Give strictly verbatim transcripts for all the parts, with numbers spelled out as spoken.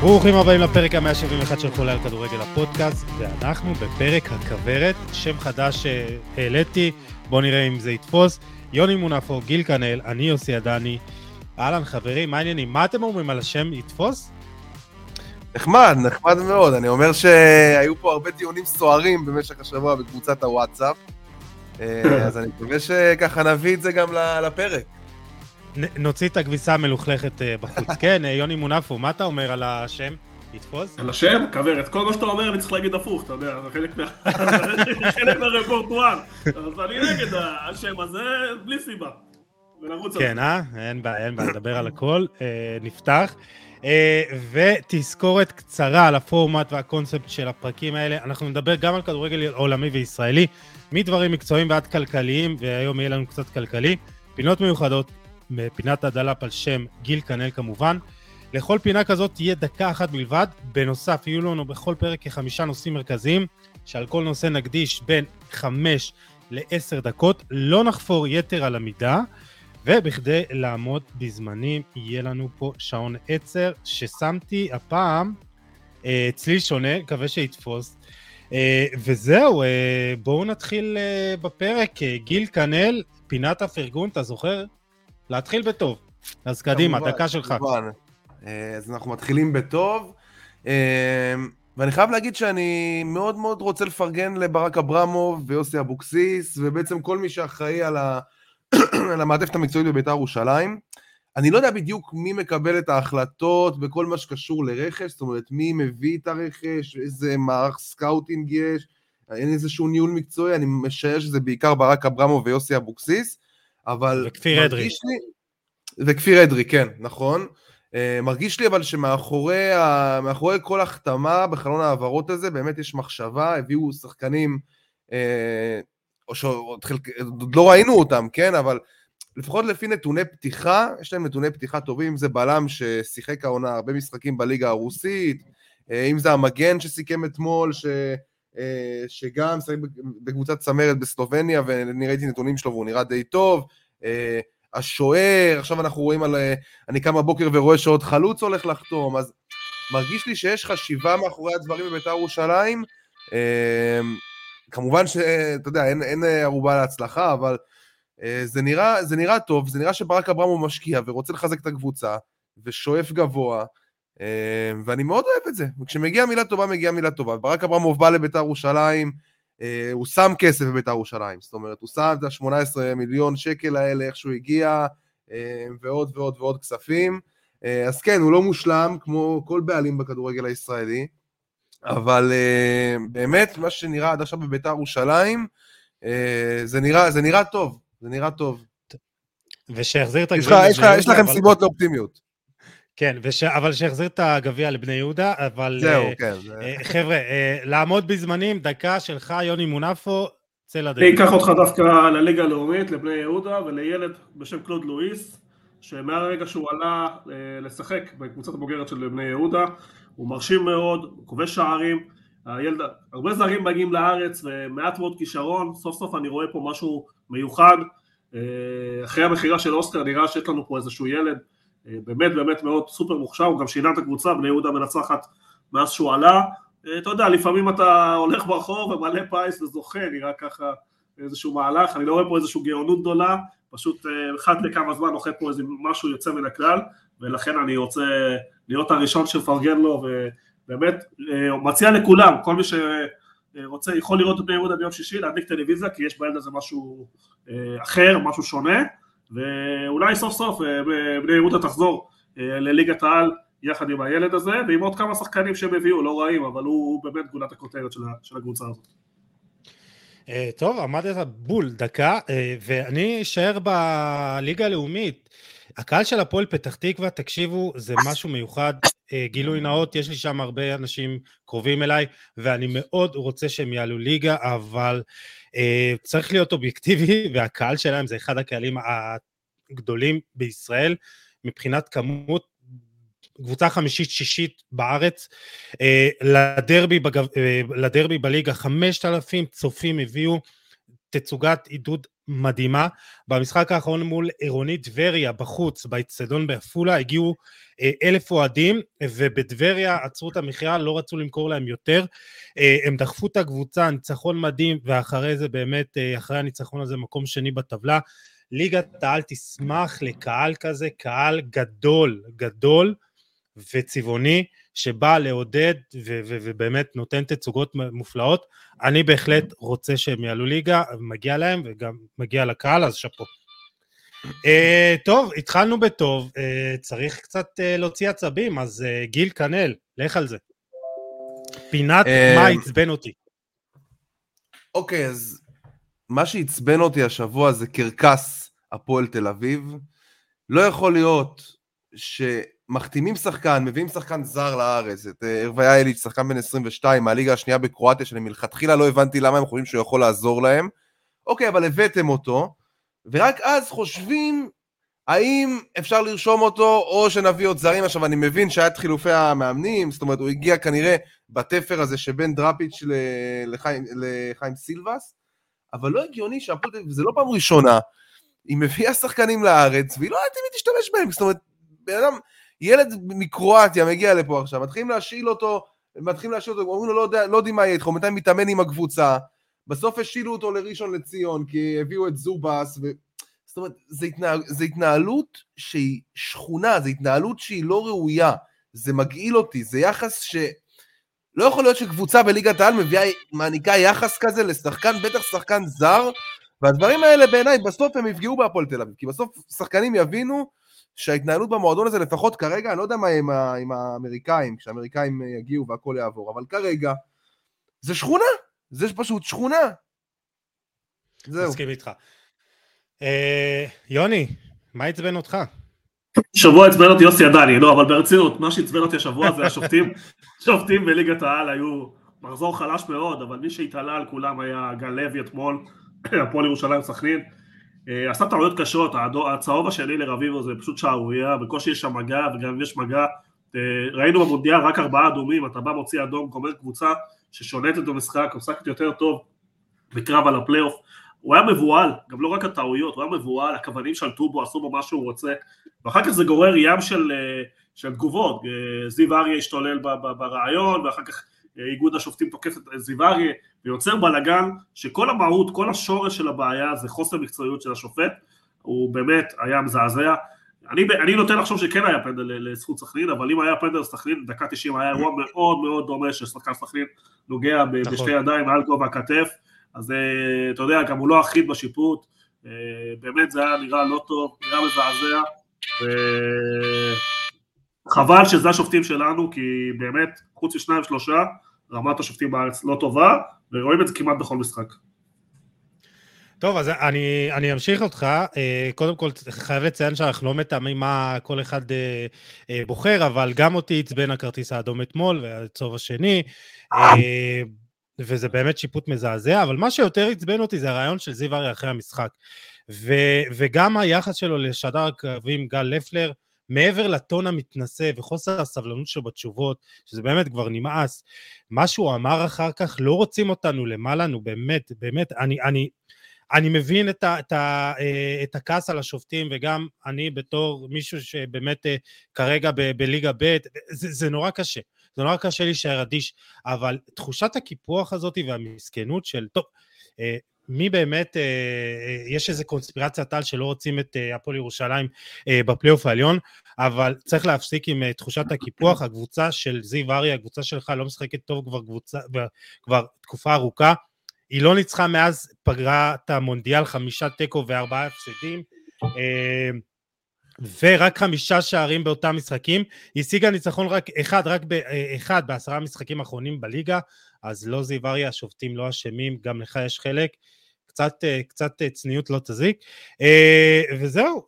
ברוכים הבאים לפרק ה-מאה שבעים ואחת של חולה על כדורגל הפודקאסט, ואנחנו בפרק הכברת, שם חדש שהעליתי, בואו נראה אם זה יתפוס. יוני מונפו, גיל קנאל, אני יוסי עדני. אהלן חברים, מה העניינים? מה אתם אומרים על השם יתפוס? נחמד, נחמד מאוד. אני אומר שהיו פה הרבה דיונים סוערים במשך השבוע בקבוצת הוואטסאפ, אז אני מקווה שככה נביא את זה גם לפרק. נוציא את הכביסה המלוכלכת בחוץ. כן, יוני מונפו, מה אתה אומר על השם? יתפוס? על השם? כברת. כל מה שאתה אומר אני צריך להגיד הפוך, אתה יודע, זה חלק מהרפורטואר. אז אני נגד השם הזה, בלי סיבה. ונרוץ על זה. כן, אה? אין בעיה, אין בעיה, נדבר על הכל. נפתח. ותזכורת קצרה על הפורמט והקונספט של הפרקים האלה. אנחנו נדבר גם על כדורגל עולמי וישראלי, מדברים מקצועיים ועד כלכליים, והיום יהיה לנו קצת כלכלי. פינות מיוחדות. מפינת הדלאפ על שם גיל קנאל כמובן. לכל פינה כזאת תהיה דקה אחת בלבד, בנוסף יהיו לנו בכל פרק כחמישה נושאים מרכזיים, שעל כל נושא נקדיש בין חמש לעשר דקות, לא נחפור יתר על המידה, ובכדי לעמוד בזמנים יהיה לנו פה שעון עצר, ששמתי הפעם אה, צליל שונה, מקווה שיתפוס. אה, וזהו, אה, בואו נתחיל אה, בפרק, אה, גיל קנאל, פינת הפרגון, אתה זוכר? להתחיל בטוב, אז קדימה, דקה שלך. אז אנחנו מתחילים בטוב, ואני חייב להגיד שאני מאוד מאוד רוצה לפרגן לברק אברמוב ויוסי אבוקסיס, ובעצם כל מי שאחראי על המעטפת המקצועית בבית"ר ירושלים. אני לא יודע בדיוק מי מקבל את ההחלטות בכל מה שקשור לרכש, זאת אומרת מי מביא את הרכש, איזה מערך סקאוטינג יש, אין איזשהו ניהול מקצועי, אני משער שזה בעיקר ברק אברמוב ויוסי אבוקסיס, אבל וכפיר אדרי. וכפיר אדרי, כן, נכון. מרגיש לי אבל שמאחורי מאחורי כל החתמה בחלון העברות הזה, באמת יש מחשבה, הביאו שחקנים, או שעוד לא ראינו אותם, כן, אבל לפחות לפי נתוני פתיחה, יש להם נתוני פתיחה טובים, זה בלם ששיחק העונה הרבה משחקים בליגה הרוסית, אם זה המגן שסיכם אתמול, ש... שגם שחק בקבוצת צמרת בסלובניה, ואני ראיתי נתונים שלו והוא נראה די טוב, השוער, עכשיו אנחנו רואים על, אני קם בבוקר ורואה שעוד חלוץ הולך לחתום, אז מרגיש לי שיש חשיבה מאחורי הדברים בבית"ר ירושלים, כמובן שאתה יודע, אין, אין ערובה להצלחה, אבל זה נראה, זה נראה טוב, זה נראה שברק אברמוב משקיע ורוצה לחזק את הקבוצה, ושואף גבוה, ואני מאוד אוהב את זה, וכשמגיעה מילה טובה, מגיעה מילה טובה, ברק אברמוב בא לבית"ר ירושלים, הוא שם כסף בבית"ר ירושלים, זאת אומרת, הוא שם את ה-שמונה עשרה מיליון שקל האלה, איך שהוא הגיע, ועוד ועוד ועוד כספים, אז כן, הוא לא מושלם, כמו כל בעלים בכדורגל הישראלי, אבל באמת, מה שנראה עד עכשיו בבית"ר ירושלים, זה נראה, זה נראה טוב, זה נראה טוב. ושהחזיר את הגביע. יש לכם סיבות לאופטימיות. כן, וש... אבל שהחזיר את הגביע לבני יהודה, אבל זהו, uh, כן, uh, חבר'ה, uh, לעמוד בזמנים, דקה שלך, יוני מונפו, צא לדרך. אני אקח אותך דווקא לליגה הלאומית, לבני יהודה, ולילד בשם קלוד לואיס, שמהרגע שהוא עלה uh, לשחק בקבוצת הבוגרת של בני יהודה, הוא מרשים מאוד, הוא כובש שערים, הילד... הרבה זרים מגיעים לארץ, ומעט מאוד כישרון, סוף סוף אני רואה פה משהו מיוחד, uh, אחרי המחירה של אוסקר נראה שיש לנו פה איזשהו ילד, באמת באמת מאוד סופר מוכשר, הוא גם שינה את הקבוצה, בני יהודה מנצחת מאז שהוא עלה, אתה יודע, לפעמים אתה הולך ברחוב ומלא פייס וזוכה, נראה ככה איזשהו מהלך, אני לא רואה פה איזשהו גאונות גדולה, פשוט אחת לכמה זמן נוחת פה איזה משהו יוצא מן הכלל, ולכן אני רוצה להיות הראשון שפרגן לו, ובאמת מציע לכולם, כל מי שרוצה, יכול לראות את בני יהודה ביום שישי, להדליק טלוויזיה, כי יש בילד הזה משהו אחר, משהו שונה, ואולי סוף סוף בני יהודה תחזור לליגת העל יחד עם הילד הזה, ועם עוד כמה שחקנים שהם הביאו, לא רעים, אבל הוא באמת גולת הכותרת של הקבוצה הזאת. טוב, עמדת בול דקה, ואני אשאר בליגה הלאומית. הקהל של הפועל פתח תקווה, תקשיבו, זה משהו מיוחד, גילוי נאות, יש לי שם הרבה אנשים קרובים אליי, ואני מאוד רוצה שהם יעלו ליגה, אבל צריך להיות אובייקטיבי, והקהל שלהם זה אחד הקהלים הגדולים בישראל, מבחינת כמות, קבוצה חמישית, שישית בארץ, לדרבי, לדרבי בליגה, חמשת אלפים צופים הביאו, תצוגת עידוד מדהימה. במשחק האחרון מול עירונית דבריה בחוץ, באצטדיון באפולה, הגיעו אלף אוהדים, ובדבריה עצרו את המחייה, לא רצו למכור להם יותר, הם דחפו את הקבוצה, ניצחון מדהים, ואחרי זה באמת, אחרי הניצחון הזה, מקום שני בטבלה, ליגת העל תשמח לקהל כזה, קהל גדול, גדול וצבעוני, שבא לעודד ו- ו- ובאמת נותן תצוגות מופלאות. אני בהחלט רוצה שהם יעלו ליגה, מגיע להם וגם מגיע לקהל, אז שפו. Uh, טוב, התחלנו בטוב, uh, צריך קצת uh, להוציא עצבים, אז uh, גיל קנל, לך על זה. פינת uh, מה עצבן אותי. אוקיי, okay, אז מה שעצבן אותי השבוע זה קרקס הפועל תל אביב. לא יכול להיות ש... מחתימים שחקן, מביאים שחקן זר לארץ, את הרוויה אליץ', שחקן בן עשרים ושתיים, מהליגה השנייה בקרואטיה, שאני מלכתחילה לא הבנתי למה הם חושבים שהוא יכול לעזור להם. אוקיי, אבל הבאתם אותו, ורק אז חושבים, האם אפשר לרשום אותו, או שנביא עוד זרים. עכשיו, אני מבין שהיה את חילופי המאמנים, זאת אומרת, הוא הגיע כנראה בתפר הזה שבין דראפיץ' לחיים, לחיים סילבס, אבל לא הגיוני שהפולטב, וזה לא פעם ראשונה, היא מביאה שחקנים לארץ, והיא לא תמיד תשתמש בהם, זאת אומרת, באדם, ילד מקרואטיה מגיע לפה עכשיו, מתחילים להשאיל אותו, מתחילים להשאיל אותו, אומרים לו, לא, לא יודעים מה יהיה איתך, הוא מתאם מתאמן עם הקבוצה, בסוף השאילו אותו לראשון לציון, כי הביאו את זובס, ו... זאת אומרת, זה, התנהל... זה התנהלות שהיא שכונה, זה התנהלות שהיא לא ראויה, זה מגעיל אותי, זה יחס ש... לא יכול להיות שקבוצה בליגת העל מביאה, מעניקה יחס כזה לשחקן, בטח שחקן זר, והדברים האלה בעיניי, בסוף הם יפגעו בהפועל תל אביב, כי בסוף שחקנים יבינו, שההתנהלות במועדון הזה, לפחות כרגע, אני לא יודע מה עם, ה- עם האמריקאים, כשהאמריקאים יגיעו והכל יעבור, אבל כרגע, זה שכונה, זה פשוט שכונה. זהו. מסכים איתך. אה, יוני, מה עצבן אותך? שבוע עצבן אותי יוסי עדני, לא, אבל ברצינות, מה שעצבן אותי השבוע זה השופטים, שופטים בליגת העל היו מחזור חלש מאוד, אבל מי שהתעלה על כולם היה גל לוי אתמול, הפועל ירושלים סכנין, עשה טעויות קשות, הצהוב השני לרביבו זה פשוט שערוריה, בקושי יש שם מגע וגם יש מגע, ראינו במונדיאל רק ארבעה אדומים, אתה בא מוציא אדום, גומר קבוצה ששולטת במשחק, עושה קצת יותר טוב בקרב על הפלייאוף, הוא היה מבועל, גם לא רק הטעויות, הוא היה מבועל, הכוונים שלטו בו, עשו בו מה שהוא רוצה, ואחר כך זה גורר ים של, של תגובות, זיו אריה השתולל ברעיון, ואחר כך איגוד השופטים תוקף את זיו אריה, ויוצר בלגן שכל המהות, כל השורש של הבעיה זה חוסר מקצועיות של השופט, הוא באמת היה מזעזע, אני, אני נותן לחשוב שכן היה פנדל לזכות סכנין, אבל אם היה פנדל סכנין, דקה תשעים היה אירוע מאוד מאוד דומה, ששחקן סכנין נוגע בשתי ידיים, על גובה הכתף, אז אתה יודע, גם הוא לא אחיד בשיפוט, באמת זה היה נראה לא טוב, נראה מזעזע, וחבל שזה השופטים שלנו, כי באמת חוץ משניים שלושה, רמת השופטים בארץ לא טובה, ורואים את זה כמעט בכל משחק. טוב, אז אני, אני אמשיך אותך, קודם כל חייב לציין שאנחנו לא מתאמים מה כל אחד בוחר, אבל גם אותי עצבן הכרטיס האדום אתמול, והצהוב השני, וזה באמת שיפוט מזעזע, אבל מה שיותר עצבן אותי זה הרעיון של זיו אריה אחרי המשחק, ו, וגם היחס שלו לשדר הקווים גל לפלר, מעבר לטון המתנשא וחוסר הסבלנות שלו בתשובות, שזה באמת כבר נמאס, מה שהוא אמר אחר כך, לא רוצים אותנו למעלה, נו באמת, באמת, אני, אני, אני מבין את ה, את ה, את הכעס על השופטים, וגם אני בתור מישהו שבאמת כרגע ב, בליגה ב', זה, זה נורא קשה, זה נורא קשה לי שהרדיש, אבל תחושת הקיפוח הזאת והמסכנות של, טוב, מי באמת, יש איזו קונספירציה טל שלא רוצים את הפועל ירושלים בפלייאוף העליון, אבל צריך להפסיק עם תחושת הקיפוח, הקבוצה של זיו אריה, הקבוצה שלך לא משחקת טוב כבר, קבוצה, כבר תקופה ארוכה, היא לא ניצחה מאז פגרת המונדיאל, חמישה טקו וארבעה הפסדים, ורק חמישה שערים באותם משחקים, היא השיגה ניצחון רק אחד, רק באחד בעשרה משחקים האחרונים בליגה, אז לא זיו אריה, השופטים לא אשמים, גם לך יש חלק, קצת, קצת צניות לא תזיק, וזהו,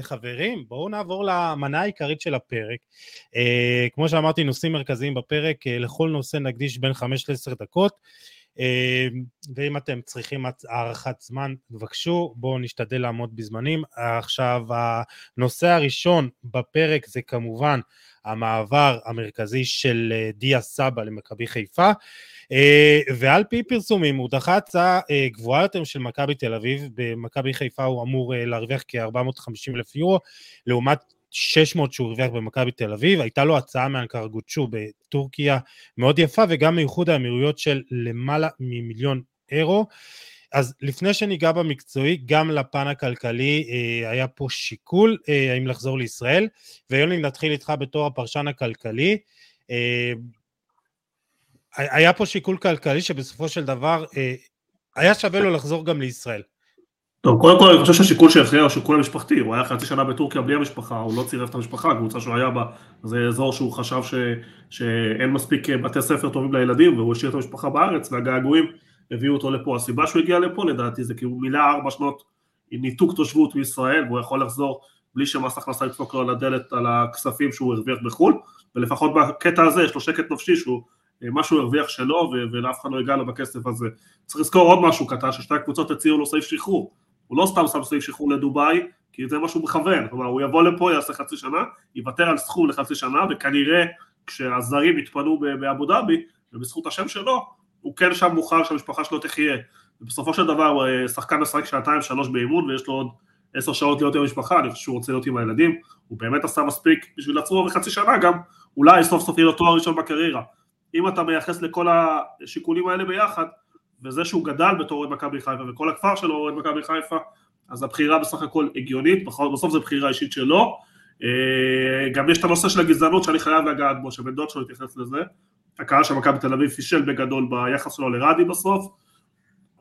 חברים, בואו נעבור למנה העיקרית של הפרק, כמו שאמרתי, נושאים מרכזיים בפרק, לכל נושא נקדיש בין חמש עד עשר דקות, ואם אתם צריכים הערכת זמן, בבקשו, בואו נשתדל לעמוד בזמנים. עכשיו, הנושא הראשון בפרק זה כמובן המעבר המרכזי של דיה סבא למכבי חיפה, ועל פי פרסומים הוא דחה הצעה גבוהה יותר של מכבי תל אביב. במכבי חיפה הוא אמור להרוויח כ-ארבע מאות וחמישים אלף יורו, לעומת שש מאות שהוא הרוויח במכבי תל אביב. הייתה לו הצעה מאנקרגוצ'ו בטורקיה מאוד יפה, וגם מאיחוד האמירויות של למעלה ממיליון אירו. אז לפני שניגע במקצועי, גם לפן הכלכלי היה פה שיקול האם לחזור לישראל, ויוני, נתחיל איתך בתור הפרשן הכלכלי. היה פה שיקול כלכלי שבסופו של דבר היה שווה לו לחזור גם לישראל. טוב, קודם כל אני חושב שהשיקול שהכריע הוא שיקול המשפחתי. הוא היה חצי שנה בטורקיה בלי המשפחה, הוא לא צירף את המשפחה, הקבוצה שהוא היה בה, זה אזור שהוא חשב ש... שאין מספיק בתי ספר טובים לילדים, והוא השאיר את המשפחה בארץ, והגעגועים הביאו אותו לפה. הסיבה שהוא הגיע לפה לדעתי זה כי הוא מילא ארבע שנות עם ניתוק תושבות מישראל, והוא יכול לחזור בלי שמס הכנסה ידפוק לו על הדלת על הכספים שהוא הרוויח בחו"ל, ולפחות בקטע הזה יש לו שקט נפשי שהוא משהו הרוויח שלו, ולאף אחד לא יגע לו בכסף הזה. צריך לזכור עוד משהו קטן, ששתי הקבוצות הציעו לו סעיף שחרור, הוא לא סתם שם סעיף שחרור לדוביי, כי זה משהו מכוון, כלומר הוא יבוא לפה, יעשה חצי שנה, יוותר על סכום לחצי שנה, וכנראה כשהזרים יתפנו באבו דאבי, ובזכות השם שלו, הוא כן שם מוכר שהמשפחה שלו תחיה, ובסופו של דבר הוא שחקן משחק שעתיים, שלוש באימון, ויש לו עוד עשר שעות להיות עם המשפחה, אני חושב שהוא רוצה להיות עם הילדים, הוא באמת עשה מספיק בשביל עצמו, וחצי שנה גם, אולי סוף סוף יהיה לו תואר ראשון בקריירה. אם אתה מייחס לכל השיקולים האלה ביחד, וזה שהוא גדל בתור אוהד מכבי חיפה, וכל הכפר שלו אוהד מכבי חיפה, אז הבחירה בסך הכל הגיונית, בסוף זו בחירה אישית שלו. גם יש את הנושא של הגזענות שאני חייב לגעת בו, שבן דוד שלו התייחס לזה, הקהל של מכבי תל אביב פישל בגדול ביחס שלו לרדי בסוף,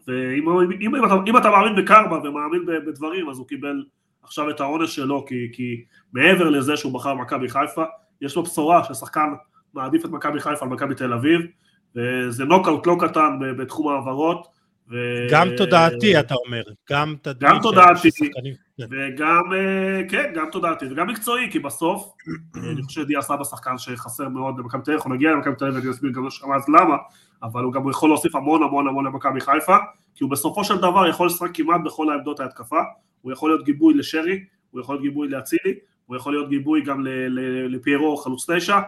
ואם אם, אם אתה, אם אתה מאמין בקרמה ומאמין בדברים, אז הוא קיבל עכשיו את העונש שלו, כי, כי מעבר לזה שהוא בחר מכבי חיפה, יש לו בשורה ששחקן מעדיף את מכבי חיפה על מכבי תל אביב, וזה נוקאוט לא קטן בתחום העברות. ו... גם תודעתי אתה אומר, גם, גם תודעתי, וגם, כן, גם תודעתי, וגם מקצועי, כי בסוף, אני חושב שדיה סבא שחקן שחסר מאוד במכבי תל אביב, הוא נגיע למכבי תל אביב, ואני אסביר גם לשם אז למה, אבל הוא גם יכול להוסיף המון המון המון למכבי חיפה, כי הוא בסופו של דבר יכול לשחק כמעט בכל העמדות ההתקפה, הוא יכול להיות גיבוי לשרי, הוא יכול להיות גיבוי להצילי, הוא יכול להיות גיבוי גם לפיירו חלוץ תשע,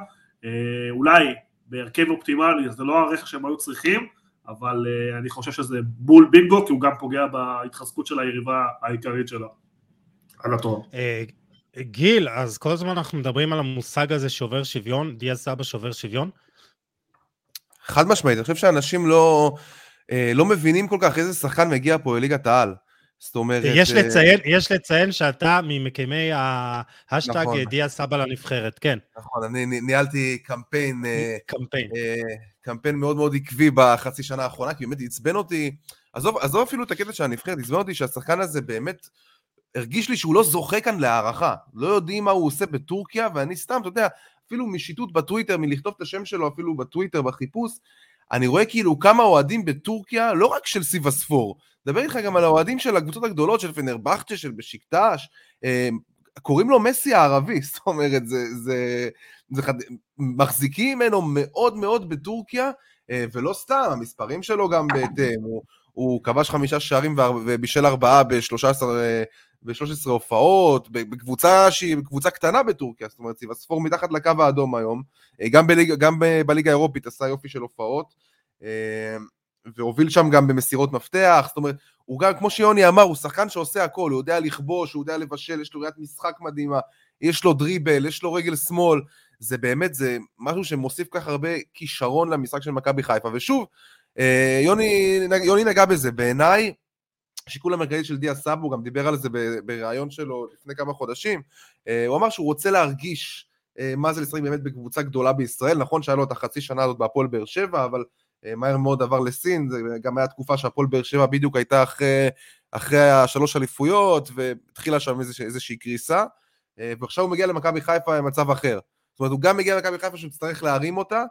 אולי בהרכב אופטימלי, זה לא הרכב שהם היו צריכים, אבל uh, אני חושב שזה בול בינגו, כי הוא גם פוגע בהתחזקות של היריבה העיקרית שלה, על התואר. Uh, גיל, אז כל הזמן אנחנו מדברים על המושג הזה שובר שוויון, דיה סבא שובר שוויון? חד משמעית, אני חושב שאנשים לא, uh, לא מבינים כל כך איזה שחקן מגיע פה לליגת העל. זאת אומרת... יש לציין, יש לציין שאתה ממקימי ההשטג דיה סבא לנבחרת, כן. נכון, אני ניהלתי קמפיין, קמפיין. קמפיין מאוד מאוד עקבי בחצי שנה האחרונה, כי באמת עצבן אותי, עזוב, עזוב אפילו את הקטע של הנבחרת, עצבן אותי שהשחקן הזה באמת הרגיש לי שהוא לא זוכה כאן להערכה, לא יודעים מה הוא עושה בטורקיה, ואני סתם, אתה יודע, אפילו משיטוט בטוויטר, מלכתוב את השם שלו אפילו בטוויטר בחיפוש, אני רואה כאילו כמה אוהדים בטורקיה, לא רק של סיב הספור, דבר איתך גם על האוהדים של הקבוצות הגדולות, של פנרבחצ'ה, של בשיקטש, קוראים לו מסי הערבי, זאת אומרת, זה, זה, זה חד... מחזיקים ממנו מאוד מאוד בטורקיה, ולא סתם, המספרים שלו גם בהתאם, הוא, הוא כבש חמישה שערים ובישל ארבעה ב-שלוש עשרה, ב-שלוש עשרה הופעות, בקבוצה שהיא קבוצה קטנה בטורקיה, זאת אומרת, סיב הספור מתחת לקו האדום היום, גם בליג, גם בליגה האירופית עשה יופי של הופעות, והוביל שם גם במסירות מפתח, זאת אומרת, הוא גם, כמו שיוני אמר, הוא שחקן שעושה הכל, הוא יודע לכבוש, הוא יודע לבשל, יש לו ראיית משחק מדהימה, יש לו דריבל, יש לו רגל שמאל, זה באמת, זה משהו שמוסיף כך הרבה כישרון למשחק של מכבי חיפה, ושוב, יוני, יוני נגע בזה, בעיניי, השיקול המרכזי של דיה סבא, הוא גם דיבר על זה בראיון שלו לפני כמה חודשים, הוא אמר שהוא רוצה להרגיש מה זה לשחק באמת בקבוצה גדולה בישראל, נכון שהיה לו את החצי שנה הזאת בהפועל באר שבע, אבל מהר מאוד עבר לסין, זה גם היה תקופה שהפועל באר שבע בדיוק הייתה אחרי, אחרי השלוש אליפויות, והתחילה שם איזושה, איזושהי קריסה, ועכשיו הוא מגיע למכבי חיפה עם מצב אחר, זאת אומרת הוא גם מגיע למכבי חיפה שהוא צריך להרים אותה,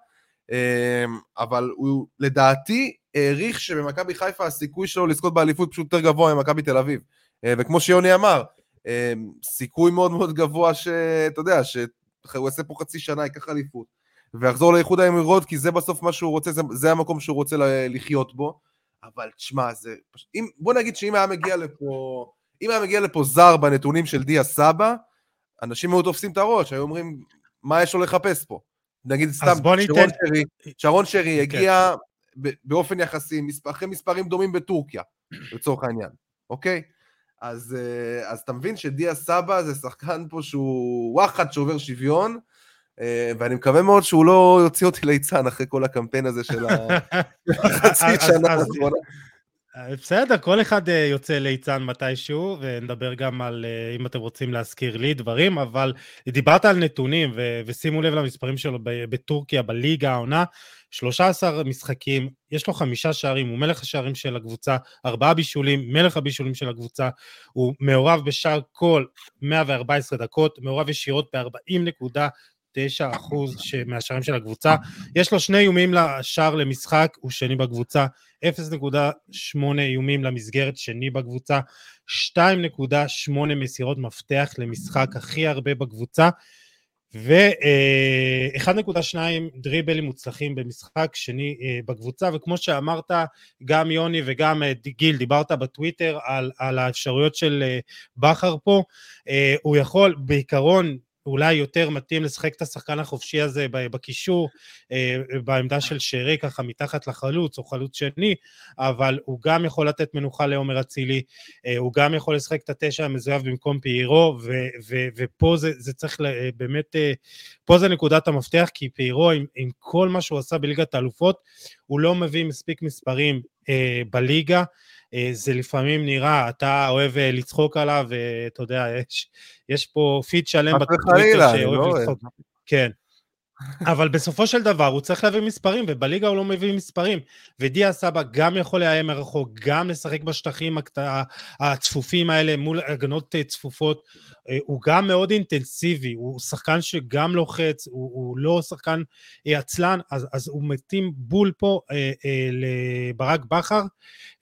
אבל הוא לדעתי העריך שבמכבי חיפה הסיכוי שלו לזכות באליפות פשוט יותר גבוה ממכבי תל אביב, וכמו שיוני אמר, סיכוי מאוד מאוד גבוה שאתה יודע, שהוא יעשה פה חצי שנה, ייקח אליפות, ויחזור לאיחוד האמירויות, כי זה בסוף מה שהוא רוצה, זה, זה המקום שהוא רוצה לחיות בו, אבל תשמע, זה, אם, בוא נגיד שאם היה מגיע לפה, אם היה מגיע לפה זר בנתונים של דיה סבא, אנשים מאוד תופסים את הראש, היו אומרים, מה יש לו לחפש פה? נגיד סתם, שרון שרי, שרון שרי הגיע באופן יחסי, אחרי מספרים דומים בטורקיה, לצורך העניין, אוקיי? אז אתה מבין שדיה סבא זה שחקן פה שהוא וואחד שעובר שוויון, ואני מקווה מאוד שהוא לא יוציא אותי ליצן אחרי כל הקמפיין הזה של החצית שנה. בסדר, כל אחד יוצא ליצן מתישהו, ונדבר גם על, אם אתם רוצים להזכיר לי דברים, אבל דיברת על נתונים, ושימו לב למספרים שלו בטורקיה, בליגה העונה, שלושה עשר משחקים, יש לו חמישה שערים, הוא מלך השערים של הקבוצה, ארבעה בישולים, מלך הבישולים של הקבוצה, הוא מעורב בשער כל מאה וארבע עשרה דקות, מעורב ישירות ב-ארבעים נקודה תשע אחוז מהשערים של הקבוצה, יש לו שני איומים לשער למשחק, הוא שני בקבוצה, אפס נקודה שמונה איומים למסגרת, שני בקבוצה, שתיים נקודה שמונה מסירות מפתח למשחק הכי הרבה בקבוצה, ו-אחד נקודה שתיים דריבלים מוצלחים במשחק שני בקבוצה, וכמו שאמרת, גם יוני וגם גיל, דיברת בטוויטר על, על האפשרויות של בחר פה, הוא יכול בעיקרון, אולי יותר מתאים לשחק את השחקן החופשי הזה בקישור, בעמדה של שרי, ככה מתחת לחלוץ או חלוץ שני, אבל הוא גם יכול לתת מנוחה לעומר הצילי, הוא גם יכול לשחק את התשע המזויף במקום פיירו, ו- ו- ופה זה, זה צריך באמת, פה זה נקודת המפתח, כי פיירו עם, עם כל מה שהוא עשה בליגת האלופות, הוא לא מביא מספיק מספרים בליגה, זה לפעמים נראה, אתה אוהב לצחוק עליו, ואתה יודע, יש, יש פה פיד שלם בטוויטר שאוהב לצחוק. כן. אבל בסופו של דבר, הוא צריך להביא מספרים, ובליגה הוא לא מביא מספרים, ודיה סבא גם יכול להיעם מרחוק, גם לשחק בשטחים הצפופים האלה, מול הגנות צפופות, הוא גם מאוד אינטנסיבי, הוא שחקן שגם לוחץ, הוא, הוא לא שחקן עצלן, אז, אז הוא מתאים בול פה אה, אה, לברק בחר,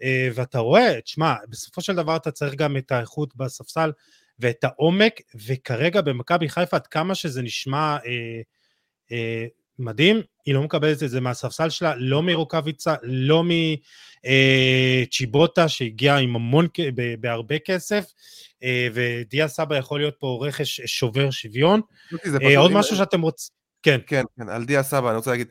אה, ואתה רואה, תשמע, בסופו של דבר אתה צריך גם את האיכות בספסל, ואת העומק, וכרגע במכבי חיפה, עד כמה שזה נשמע... אה, מדהים, היא לא מקבלת את זה מהספסל שלה, לא מרוקביצה, לא מצ'יבוטה שהגיעה עם המון, בהרבה כסף, ודיה סבא יכול להיות פה רכש שובר שוויון, עוד משהו שאתם רוצים, כן. כן, על דיה סבא אני רוצה להגיד,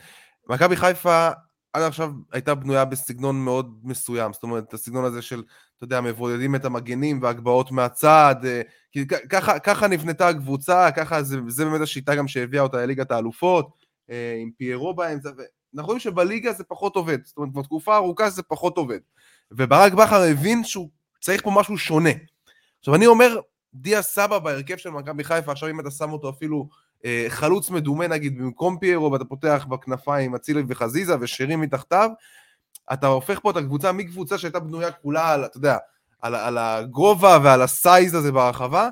מכבי חיפה עד עכשיו הייתה בנויה בסגנון מאוד מסוים, זאת אומרת, הסגנון הזה של, אתה יודע, מבודדים את המגנים והגבעות מהצד, כי ככה, ככה נבנתה הקבוצה, ככה זה, זה באמת השיטה גם שהביאה אותה לליגת האלופות, עם פיירו באמצע, ואנחנו רואים שבליגה זה פחות עובד, זאת אומרת, בתקופה הארוכה זה פחות עובד, וברק בכר הבין שהוא צריך פה משהו שונה. עכשיו אני אומר, דיה סבא בהרכב של מכבי חיפה, עכשיו אם אתה שם אותו אפילו חלוץ מדומה נגיד, במקום פיירו, ואתה פותח בכנפיים, אצילי וחזיזה ושירים מתחתיו, אתה הופך פה את הקבוצה מקבוצה שהייתה בנויה כולה על, אתה יודע, על, על הגובה ועל הסייז הזה ברחבה,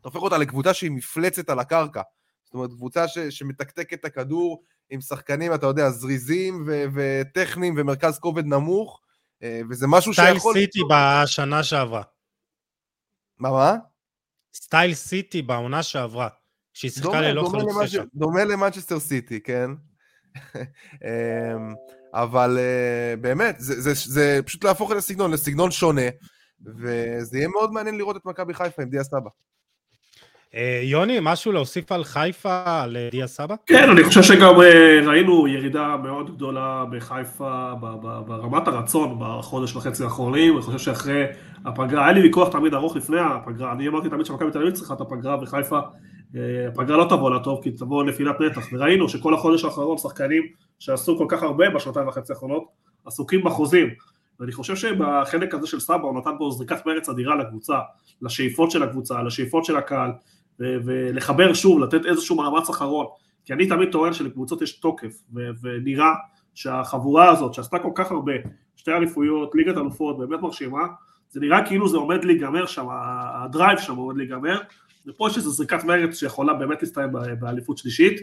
אתה הופך אותה לקבוצה שהיא מפלצת על הקרקע, זאת אומרת, קבוצה ש, שמתקתק את הכדור עם שחקנים, אתה יודע, זריזים ו, וטכנים ומרכז כובד נמוך, וזה משהו סטייל שיכול... סטייל סיטי בשנה שעברה. מה מה? סטייל סיטי בעונה שעברה, שהיא שיחקה ללא חלוצה שם. דומה למנצ'סטר סיטי, כן? אבל באמת, זה, זה, זה פשוט להפוך את הסגנון, לסגנון שונה, וזה יהיה מאוד מעניין לראות את מכבי חיפה עם דיה סבא. יוני, משהו להוסיף על חיפה, על דיה סבא? כן, אני חושב שגם ראינו ירידה מאוד גדולה בחיפה, ברמת הרצון, בחודש וחצי האחרונים, אני חושב שאחרי הפגרה, היה לי ויכוח תמיד ארוך לפני הפגרה, אני אמרתי תמיד שמכבי תל אביב צריכה את הפגרה בחיפה, הפגרה לא תבוא לה טוב, כי תבוא נפילת נתח, וראינו שכל החודש האחרון שחקנים שעשו כל כך הרבה בשנתיים וחצי האחרונות, עסוקים בחוזים, ואני חושב שבחלק הזה של סבא הוא נתן בו זריקת מרץ אדירה לקבוצה, לשאיפות של הקבוצה, לשאיפות של הקהל, ולחבר שוב, לתת איזשהו מאמץ אחרון, כי אני תמיד טוען שלקבוצות יש תוקף, ונראה שהחבורה הזאת, שעשתה כל כך הרבה, שתי אליפויות, ליגת אלופות, באמת מרשימה, זה נראה כאילו זה עומד להיגמר שם, הדרייב שם עומד להיגמר, ופה יש איזו זריקת מרץ שיכולה באמת להסתיים באליפות שלישית,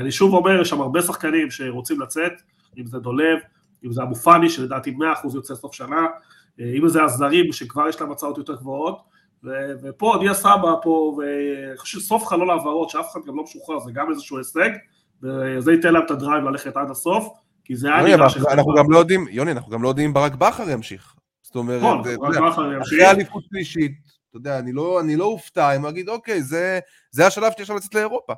אני שוב אומר, יש שם הרבה שחקנים שרוצים לצאת, אם זה דולב, אם זה המופני, שלדעתי מאה אחוז יוצא סוף שנה, אם זה הזרים שכבר יש להם הצעות יותר גבוהות, ופה דיה סבא פה, סוף חלון העברות שאף אחד גם לא משוחרר, זה גם איזשהו הישג, וזה ייתן להם את הדרייב ללכת עד הסוף, כי זה היה נראה שזה... יוני, אנחנו גם לא יודעים אם ברק בכר ימשיך, זאת אומרת, אחרי האליפות שלישית, אתה יודע, אני לא הופתע, אני אגיד, אוקיי, זה השלב שיש לצאת לאירופה.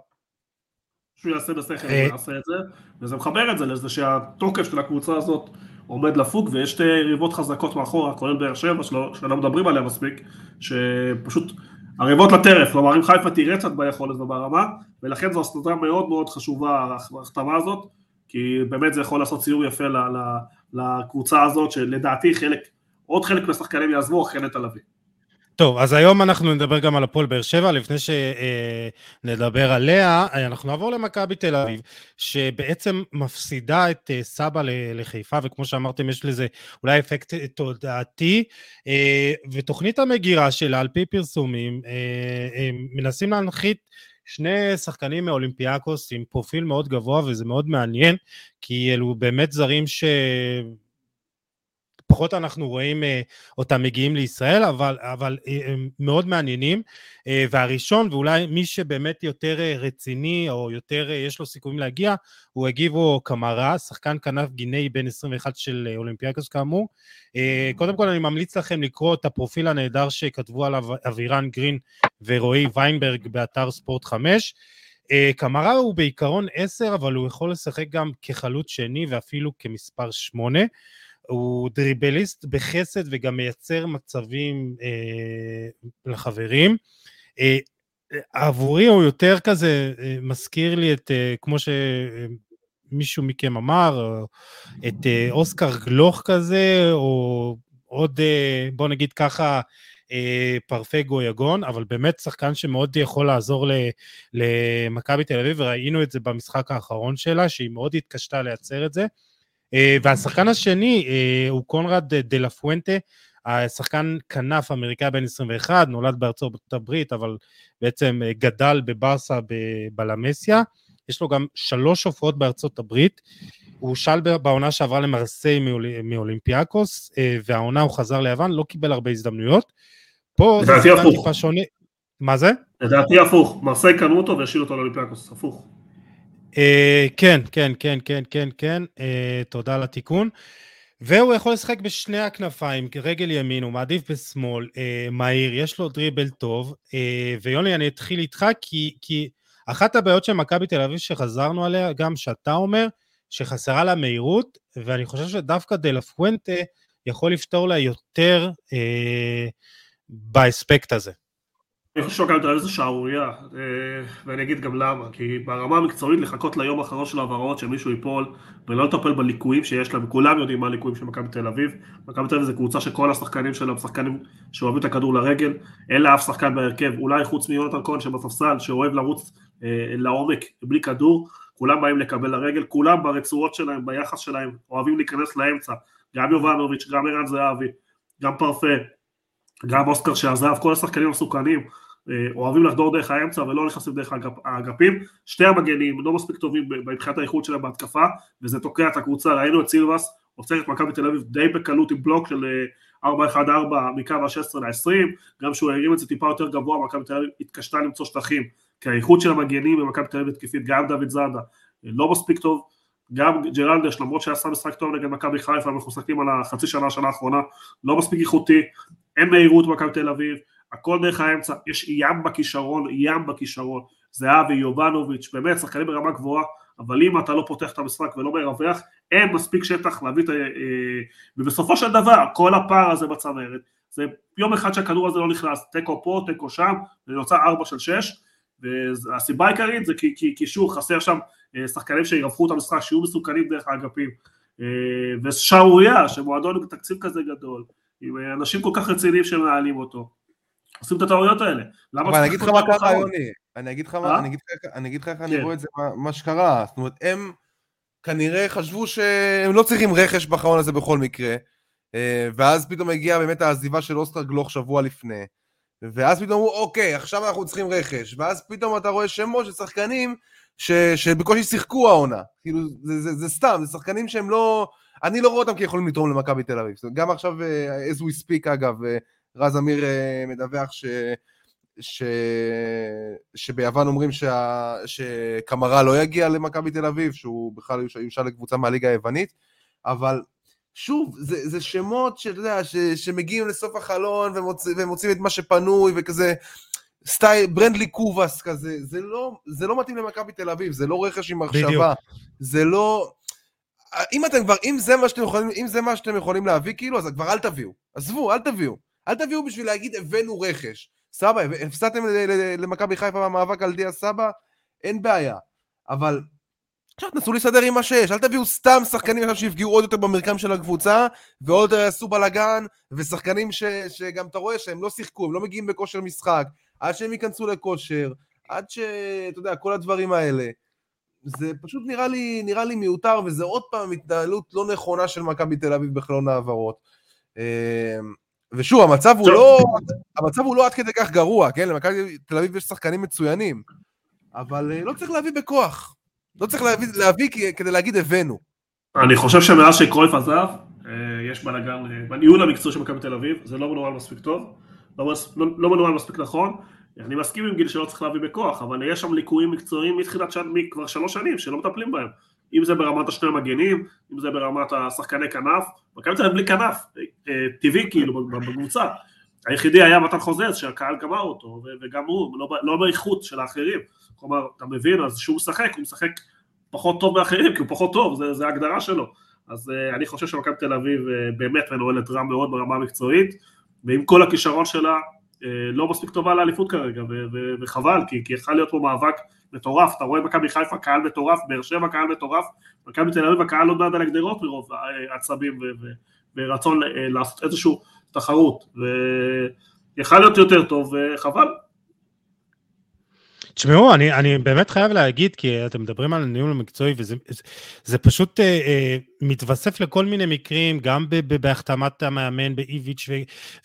שהוא יעשה בשכל, הוא יעשה את זה, וזה מחבר את זה לזה שהתוקף של הקבוצה הזאת עומד לפוג, ויש שתי יריבות חזקות מאחורה, כולל באר שבע, שלא מדברים עליה מספיק, שפשוט הריבות לטרף, כלומר אם חיפה תראה קצת ביכולת וברמה, ולכן זו הסתדרה מאוד מאוד חשובה, ההחתמה הזאת, כי באמת זה יכול לעשות ציור יפה לקבוצה הזאת, שלדעתי חלק, עוד חלק מהשחקנים יעזבו, אחרי תל אביב. טוב, אז היום אנחנו נדבר גם על הפועל באר שבע, לפני שנדבר עליה, אנחנו נעבור למכבי תל אביב, שבעצם מפסידה את סבא לחיפה, וכמו שאמרתם, יש לזה אולי אפקט תודעתי, ותוכנית המגירה שלה, על פי פרסומים, מנסים להנחית שני שחקנים מאולימפיאקוס, עם פרופיל מאוד גבוה, וזה מאוד מעניין, כי אלו באמת זרים ש... פחות אנחנו רואים אותם מגיעים לישראל, אבל, אבל הם מאוד מעניינים, והראשון, ואולי מי שבאמת יותר רציני, או יותר יש לו סיכויים להגיע, הוא הגיבו קמרה, שחקן כנף גיני בן עשרים ואחת של אולימפיאקוס כאמור. קודם כל אני ממליץ לכם לקרוא את הפרופיל הנהדר שכתבו עליו אבירן גרין ורועי ויינברג באתר ספורט חמש, קמרה הוא בעיקרון עשר, אבל הוא יכול לשחק גם כחלוץ שני ואפילו כמספר שמונה, הוא דריבליסט בחסד וגם מייצר מצבים אה, לחברים. אה, עבורי הוא יותר כזה, אה, מזכיר לי את, אה, כמו שמישהו מכם אמר, את אה, אוסקר גלוך כזה, או עוד, אה, בוא נגיד ככה, אה, פרפגו יגון, אבל באמת שחקן שמאוד יכול לעזור למכבי תל אביב, וראינו את זה במשחק האחרון שלה, שהיא מאוד התקשתה לייצר את זה, והשחקן השני הוא קונרד דה לה פואנטה, השחקן כנף אמריקאי בן עשרים ואחת, נולד בארצות הברית, אבל בעצם גדל בברסה בבלמסיה, יש לו גם שלוש הופעות בארצות הברית, הוא שאל בעונה שעברה למרסיי מאולימפיאקוס, והעונה הוא חזר ליוון, לא קיבל הרבה הזדמנויות, פה זה שחקן טיפה שונה, מה זה? לדעתי הפוך, מרסיי קנו אותו והשאילו אותו לאולימפיאקוס, הפוך. כן, כן, כן, כן, כן, כן, תודה על התיקון, והוא יכול לשחק בשני הכנפיים, רגל ימין, הוא מעדיף בשמאל, מהיר, יש לו דריבל טוב, ויוני, אני אתחיל איתך, כי אחת הבעיות של מכבי תל אביב שחזרנו עליה, גם שאתה אומר, שחסרה לה מהירות, ואני חושב שדווקא דה לה פואנטה יכול לפתור לה יותר באספקט הזה. אני חושב שוקל תראה איזה שערוריה, ואני אגיד גם למה, כי ברמה המקצועית לחכות ליום אחרון של העברות שמישהו ייפול, ולא לטפל בליקויים שיש להם, כולם יודעים מה הליקויים של מכבי תל אביב, מכבי תל אביב זה קבוצה שכל השחקנים שלהם, שחקנים שאוהבים את הכדור לרגל, אין לה אף שחקן בהרכב, אולי חוץ מיונתן כהן שבספסל, שאוהב לרוץ אה, לעומק בלי כדור, כולם באים לקבל לרגל, כולם ברצועות שלהם, ביחס שלהם, אוהבים להיכנס לאמצע, גם יובנוביץ', גם ערן זהבי, גם פרפה, גם אוסקר שעזב, כל השחקנים המסוכנים, אוהבים לחדור דרך האמצע ולא נכנסים דרך האגפים, שתי המגנים לא מספיק טובים בהתחילת האיחוד שלהם בהתקפה, וזה תוקע את הקבוצה, ראינו את סילבס, עוצר את מכבי תל אביב די בקלות עם בלוק של ארבע אחת ארבע מקו ה-שש עשרה ל-עשרים, גם שהוא הרים את זה טיפה יותר גבוה, מכבי תל אביב התקשתה למצוא שטחים, כי האיחוד של המגנים במכבי תל אביב תקיפית, גם דוד זאדה, לא מספיק טוב, גם ג'רלדש, למרות שעשה משחק טוב נגד מכבי חיפה, מחוסקים על החצי שנה, השנה האחרונה, לא מספיק איכותי, אין מהירות מכבי תל אביב, הכל דרך האמצע, יש ים בכישרון, ים בכישרון, זהבי, יובנוביץ', באמת, שחקנים ברמה גבוהה, אבל אם אתה לא פותח את המשחק ולא מרווח, אין מספיק שטח להביא את ה... ובסופו של דבר, כל הפער הזה בצמרת, זה יום אחד שהכדור הזה לא נכנס, תקו פה, תקו שם, ונוצא ארבע של שש, והסיבה העיקרית זה כי קישור חסר שם שחקנים שירווחו את המשחק, שיהיו מסוכנים דרך האגפים, ושעוריה, שמועדון תקציב כזה גדול, עם אנשים כל כך רציניים שמנהלים אותו, עושים את התאוריות האלה. אבל אני אגיד לך מה קרה, יוני, אני אגיד לך מה, אני אגיד לך איך אני רואה את זה, מה שקרה, זאת אומרת, הם כנראה חשבו שהם לא צריכים רכש בחרון הזה בכל מקרה, ואז פתאום הגיעה באמת העזיבה של אוסקר גלוך שבוע לפני, ואז פתאום הוא, אוקיי, עכשיו אנחנו צריכים רכש, ואז פתאום אתה רואה שמות של שחקנים, שבקושי שיחקו העונה, כאילו, זה סתם, זה שחקנים שהם לא, אני לא רואה אותם כי יכולים לתרום למכבי תל אביב, גם עכשיו, as we speak, אגב, רז אמיר מדווח ש... ש... שביוון אומרים שה... שקמרה לא יגיע למכבי תל אביב, שהוא בכלל יושל לקבוצה מהליגה היוונית, אבל שוב, זה, זה שמות ש... ש... שמגיעים לסוף החלון ומוצאים ומוצא את מה שפנוי וכזה, סטייל, ברנדלי קובס כזה, זה לא, זה לא מתאים למכבי תל אביב, זה לא רכש עם מחשבה, זה לא... אם אתם כבר, אם זה מה שאתם יכולים, אם זה מה שאתם יכולים להביא, כאילו, אז כבר אל תביאו. עזבו, אל תביאו. אל תביאו בשביל להגיד, הבאנו רכש. סבא, הפסעתם למכבי חיפה במאבק על דיה סבא, אין בעיה. אבל, עכשיו תנסו לסדר עם מה שיש, אל תביאו סתם שחקנים עכשיו שיפגעו עוד יותר במרקם של הקבוצה, ועוד יעשו בלגן, ושחקנים ש, שגם אתה רואה שהם לא שיחקו, הם לא מגיעים בכושר משחק, עד שהם ייכנסו לכושר, עד ש... אתה יודע, כל הדברים האלה. זה פשוט נראה לי, נראה לי מיותר, וזה עוד פעם התנהלות לא נכונה של מכבי תל אביב בחלון העברות. ושוב, המצב הוא לא, המצב הוא לא עד כדי כך גרוע, כן? למכבי תל אביב יש שחקנים מצוינים, אבל לא צריך להביא בכוח. לא צריך להביא, להביא כדי להגיד הבאנו. אני חושב שמאז שקרויף עזב, יש בלגן, בניהול המקצועי של מכבי תל אביב, זה לא מנוהל מספיק טוב, לא מנוהל מספיק נכון. אני מסכים עם גיל שלא צריך להביא בכוח, אבל יש שם ליקויים מקצועיים מתחילת שד כבר שלוש שנים שלא מטפלים בהם. אם זה ברמת השני המגנים, אם זה ברמת השחקני כנף, מכבי תל אביב בלי כנף, טבעי כאילו בקבוצה. היחידי היה מתן חוזז שהקהל גמר אותו, וגם הוא, לא באיכות של האחרים. כלומר, אתה מבין, אז שהוא משחק, הוא משחק פחות טוב מאחרים, כי הוא פחות טוב, זה ההגדרה שלו. אז אני חושב שמכבי תל אביב באמת מנוהלת רע מאוד ברמה המקצועית, ועם כל הכישרון שלה, לא מספיק טובה לאליפות כרגע, וחבל, כי יכל להיות פה מאבק מטורף, אתה רואה מכבי חיפה, קהל מטורף, באר שבע, קהל מטורף, מכבי תל אביב, הקהל עוד מעט על הגדרות מרוב עצבים ורצון לעשות איזושהי תחרות, ויכל להיות יותר טוב, וחבל. תשמעו, אני, אני באמת חייב להגיד, כי אתם מדברים על הניהול המקצועי, וזה זה, זה פשוט אה, אה, מתווסף לכל מיני מקרים, גם ב, ב, בהחתמת המאמן, באיביץ' ו,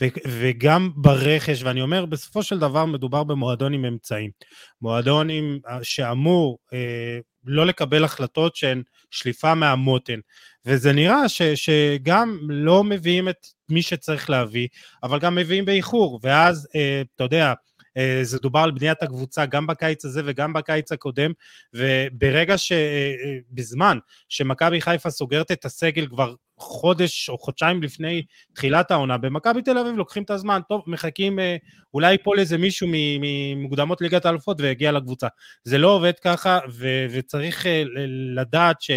ו, וגם ברכש, ואני אומר, בסופו של דבר מדובר במועדון עם אמצעים, מועדון עם, שאמור אה, לא לקבל החלטות שהן שליפה מהמותן, וזה נראה ש, שגם לא מביאים את מי שצריך להביא, אבל גם מביאים באיחור, ואז, אה, אתה יודע, זה דובר על בניית הקבוצה גם בקיץ הזה וגם בקיץ הקודם, וברגע שבזמן שמכבי חיפה סוגרת את הסגל כבר חודש או חודשיים לפני תחילת העונה, במכבי תל אביב לוקחים את הזמן, טוב, מחכים אולי פה לאיזה מישהו ממוקדמות ליגת האלופות והגיע לקבוצה. זה לא עובד ככה, וצריך לדעת ש...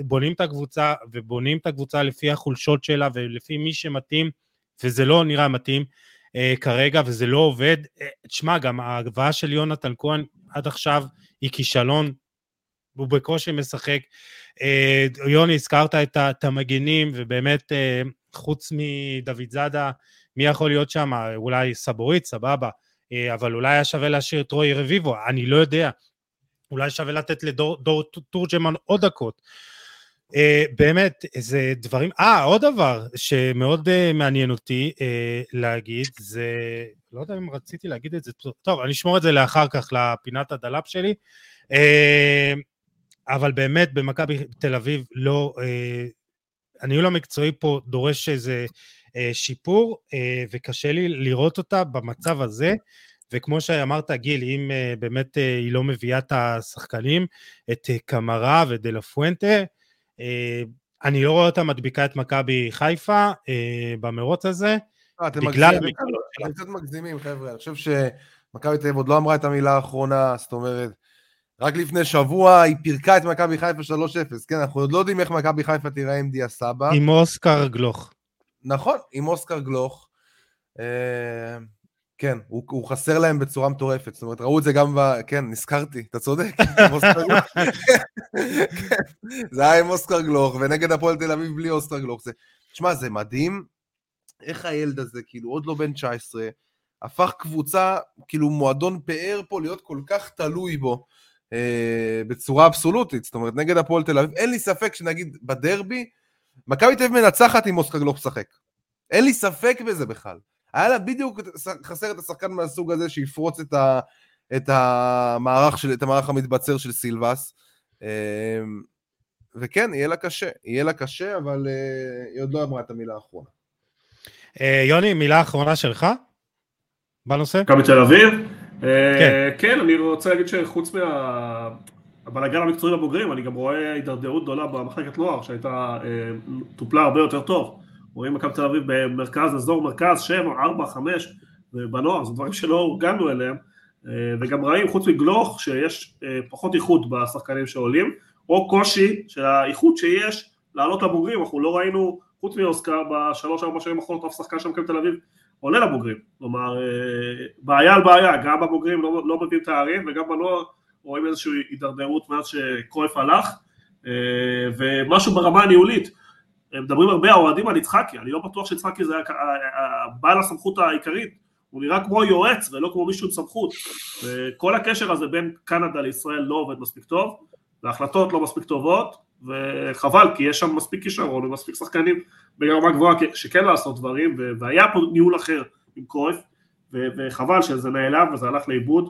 בונים את הקבוצה, ובונים את הקבוצה לפי החולשות שלה ולפי מי שמתאים, וזה לא נראה מתאים כרגע, וזה לא עובד. תשמע, גם ההגבעה של יונתן כהן עד עכשיו היא כישלון, הוא בקושי משחק. יוני, הזכרת את המגינים, ובאמת חוץ מדוד זאדה, מי יכול להיות שם? אולי סבורית, סבבה, אבל אולי היה שווה להשאיר את רוי רביבו, אני לא יודע, אולי שווה לתת לדור תורג'מן עוד דקות. Uh, באמת, זה דברים, אה, עוד דבר שמאוד uh, מעניין אותי uh, להגיד, זה, לא יודע אם רציתי להגיד את זה, טוב, אני אשמור את זה לאחר כך לפינת הדלאפ שלי, uh, אבל באמת במכבי תל אביב לא, uh, הניהול המקצועי פה דורש איזה uh, שיפור, uh, וקשה לי לראות אותה במצב הזה, וכמו שאמרת גיל, אם uh, באמת uh, היא לא מביאה את השחקנים, את uh, קמרה ודלה פואנטה, אני לא רואה אותה מדביקה את מכבי חיפה במרוץ הזה. אתם קצת מגזימים, חבר'ה. אני חושב שמכבי תל אביב עוד לא אמרה את המילה האחרונה, זאת אומרת, רק לפני שבוע היא פירקה את מכבי חיפה שלוש אפס, כן, אנחנו עוד לא יודעים איך מכבי חיפה תראה עם דיה סבא. עם אוסקר גלוך. נכון, עם אוסקר גלוך. כן, הוא חסר להם בצורה מטורפת, זאת אומרת, ראו את זה גם, כן, נזכרתי, אתה צודק, זה היה עם אוסקר גלוך, ונגד הפועל תל אביב בלי אוסקר גלוך, תשמע, זה מדהים, איך הילד הזה, כאילו, עוד לא בן תשע עשרה, הפך קבוצה, כאילו, מועדון פאר פה, להיות כל כך תלוי בו, בצורה אבסולוטית, זאת אומרת, נגד הפועל תל אביב, אין לי ספק שנגיד, בדרבי, מכבי תל אביב מנצחת עם אוסקר גלוך משחק, אין לי ספק בזה בכלל. היה לה בדיוק חסר את השחקן מהסוג הזה שיפרוץ את, ה, את, המערך של, את המערך המתבצר של סילבס, וכן, יהיה לה קשה, יהיה לה קשה, אבל היא עוד לא אמרה את המילה האחרונה. יוני, מילה האחרונה שלך? בנושא? מכבי תל אביב? כן. כן, אני רוצה להגיד שחוץ מה... הבלגן המקצועי לבוגרים, אני גם רואה הידרדרות גדולה במחלקת נוער, שהייתה טופלה הרבה יותר טוב. רואים מכבי תל אביב במרכז, אזור מרכז, שבע, ארבע, חמש, ובנוער, זה דברים שלא הורגלנו אליהם, וגם ראים חוץ מגלוך שיש פחות איכות בשחקנים שעולים, או קושי של האיכות שיש לעלות לבוגרים, אנחנו לא ראינו חוץ מאוסקר בשלוש ארבע שנים האחרונות אף שחקן של מכבי תל אביב עולה לבוגרים, כלומר בעיה על בעיה, גם בבוגרים לא, לא מביאים תארים, וגם בנוער רואים איזושהי הידרדרות מאז שקרויף הלך, ומשהו ברמה הניהולית, מדברים הרבה האוהדים על יצחקי, אני לא בטוח שיצחקי זה בעל הסמכות העיקרית, הוא נראה כמו יועץ ולא כמו מישהו בסמכות, וכל הקשר הזה בין קנדה לישראל לא עובד מספיק טוב, וההחלטות לא מספיק טובות, וחבל, כי יש שם מספיק כישרון ומספיק שחקנים בגרמה גבוהה שכן לעשות דברים, והיה פה ניהול אחר עם קרויף, וחבל שזה נעלם וזה הלך לאיבוד,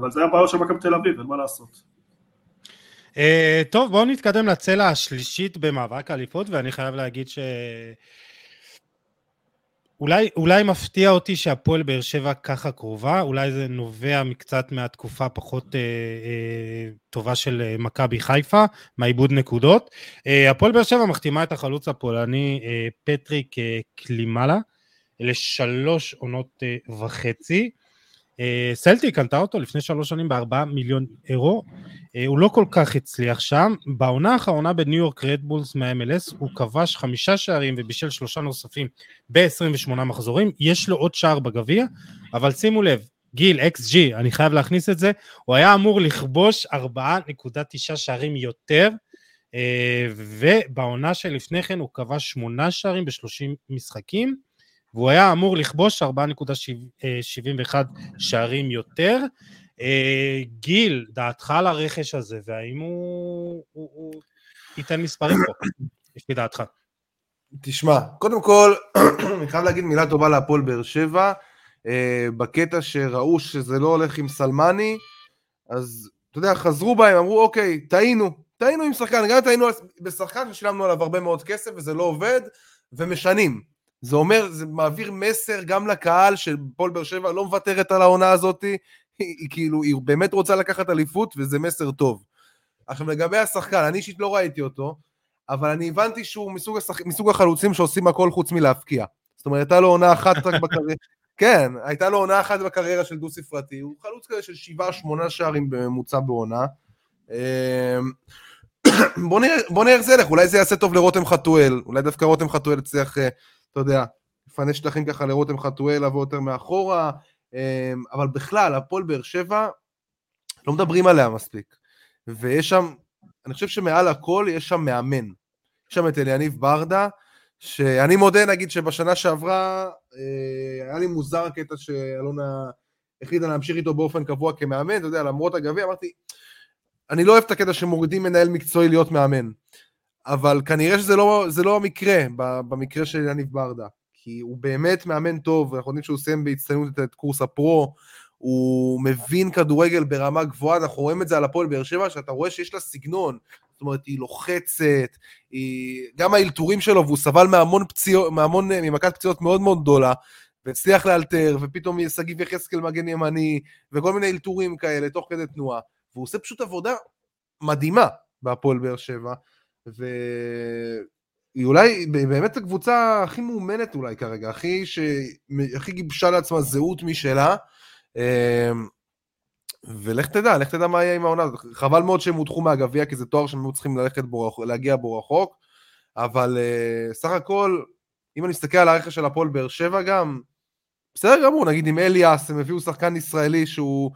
אבל זה היה בעיה של מכבי תל אביב, אין מה לעשות. Uh, טוב, בואו נתקדם לצלע השלישית במאבק האליפות, ואני חייב להגיד ש... אולי, אולי מפתיע אותי שהפועל באר שבע ככה קרובה, אולי זה נובע מקצת מהתקופה פחות אה, אה, טובה של מכבי חיפה, מהאיבוד נקודות. אה, הפועל באר שבע מחתימה את החלוץ הפולני אה, פטריק אה, קלימלה, לשלוש עונות אה, וחצי, סלטי קנתה אותו לפני שלוש שנים בארבעה מיליון אירו, הוא לא כל כך הצליח שם, בעונה האחרונה בניו יורק רדבולס מה-אם אל אס, הוא כבש חמישה שערים ובישל שלושה נוספים ב-עשרים ושמונה מחזורים, יש לו עוד שער בגביע, אבל שימו לב, גיל, אקס ג'י, אני חייב להכניס את זה, הוא היה אמור לכבוש ארבע נקודה תשע שערים יותר, ובעונה שלפני כן הוא כבש שמונה שערים ב-שלושים משחקים, והוא היה אמור לכבוש ארבע נקודה שבעים ואחת שערים יותר. גיל, דעתך על הרכש הזה, והאם הוא, הוא, הוא ייתן מספרים פה? יש לי דעתך. תשמע, קודם כל, אני חייב להגיד מילה טובה להפועל באר שבע, בקטע שראו שזה לא הולך עם סלמני, אז אתה יודע, חזרו בהם, אמרו, אוקיי, טעינו, טעינו עם שחקן, גם טעינו בשחקן, ששילמנו עליו הרבה מאוד כסף, וזה לא עובד, ומשנים. זה אומר, זה מעביר מסר גם לקהל של פועל באר שבע, לא מוותרת על העונה הזאת, היא כאילו, היא באמת רוצה לקחת אליפות, וזה מסר טוב. עכשיו לגבי השחקן, אני אישית לא ראיתי אותו, אבל אני הבנתי שהוא מסוג, השח... מסוג החלוצים שעושים הכל חוץ מלהפקיע. זאת אומרת, הייתה לו עונה אחת רק בקריירה, כן, הייתה לו עונה אחת בקריירה של דו ספרתי, הוא חלוץ כזה של שבעה, שמונה שערים בממוצע בעונה. בוא נראה, בוא נראה זה לך, אולי זה יעשה טוב לרותם חתואל, אולי דווקא רותם חתואל צריך... אתה יודע, לפני שטחים ככה לרותם חתואל, לבוא יותר מאחורה, אבל בכלל, הפועל באר שבע, לא מדברים עליה מספיק, ויש שם, אני חושב שמעל הכל, יש שם מאמן, יש שם את יניב ברדה, שאני מודה, נגיד, שבשנה שעברה, היה לי מוזר הקטע שאלונה החליטה להמשיך איתו באופן קבוע כמאמן, אתה יודע, למרות הגבי, אמרתי, אני לא אוהב את הקטע שמורידים מנהל מקצועי להיות מאמן, אבל כנראה שזה לא, זה לא המקרה, במקרה של יניב ברדה, כי הוא באמת מאמן טוב, אנחנו יודעים שהוא סיים בהצטיינות את קורס הפרו, הוא מבין כדורגל ברמה גבוהה, אנחנו רואים את זה על הפועל באר שבע, שאתה רואה שיש לה סגנון, זאת אומרת, היא לוחצת, היא... גם האלתורים שלו, והוא סבל מהמון פציעות, מהמון, ממכת פציעות מאוד מאוד גדולה, והצליח לאלתר, ופתאום ישגיב יחזקאל מגן ימני, וכל מיני אלתורים כאלה, תוך כדי תנועה, והוא עושה פשוט עבודה מדהימה בהפועל באר שבע, והיא אולי באמת הקבוצה הכי מאומנת אולי כרגע, הכי, ש... הכי גיבשה לעצמה זהות משלה, ולך תדע, לך תדע מה יהיה עם העונה, חבל מאוד שהם הודחו מהגביע, כי זה תואר שהם צריכים ללכת בו, להגיע בו רחוק, אבל סך הכל, אם אני מסתכל על הרכש של הפועל באר שבע גם, בסדר גמור, נגיד עם אליאס, הם הביאו שחקן ישראלי שהוא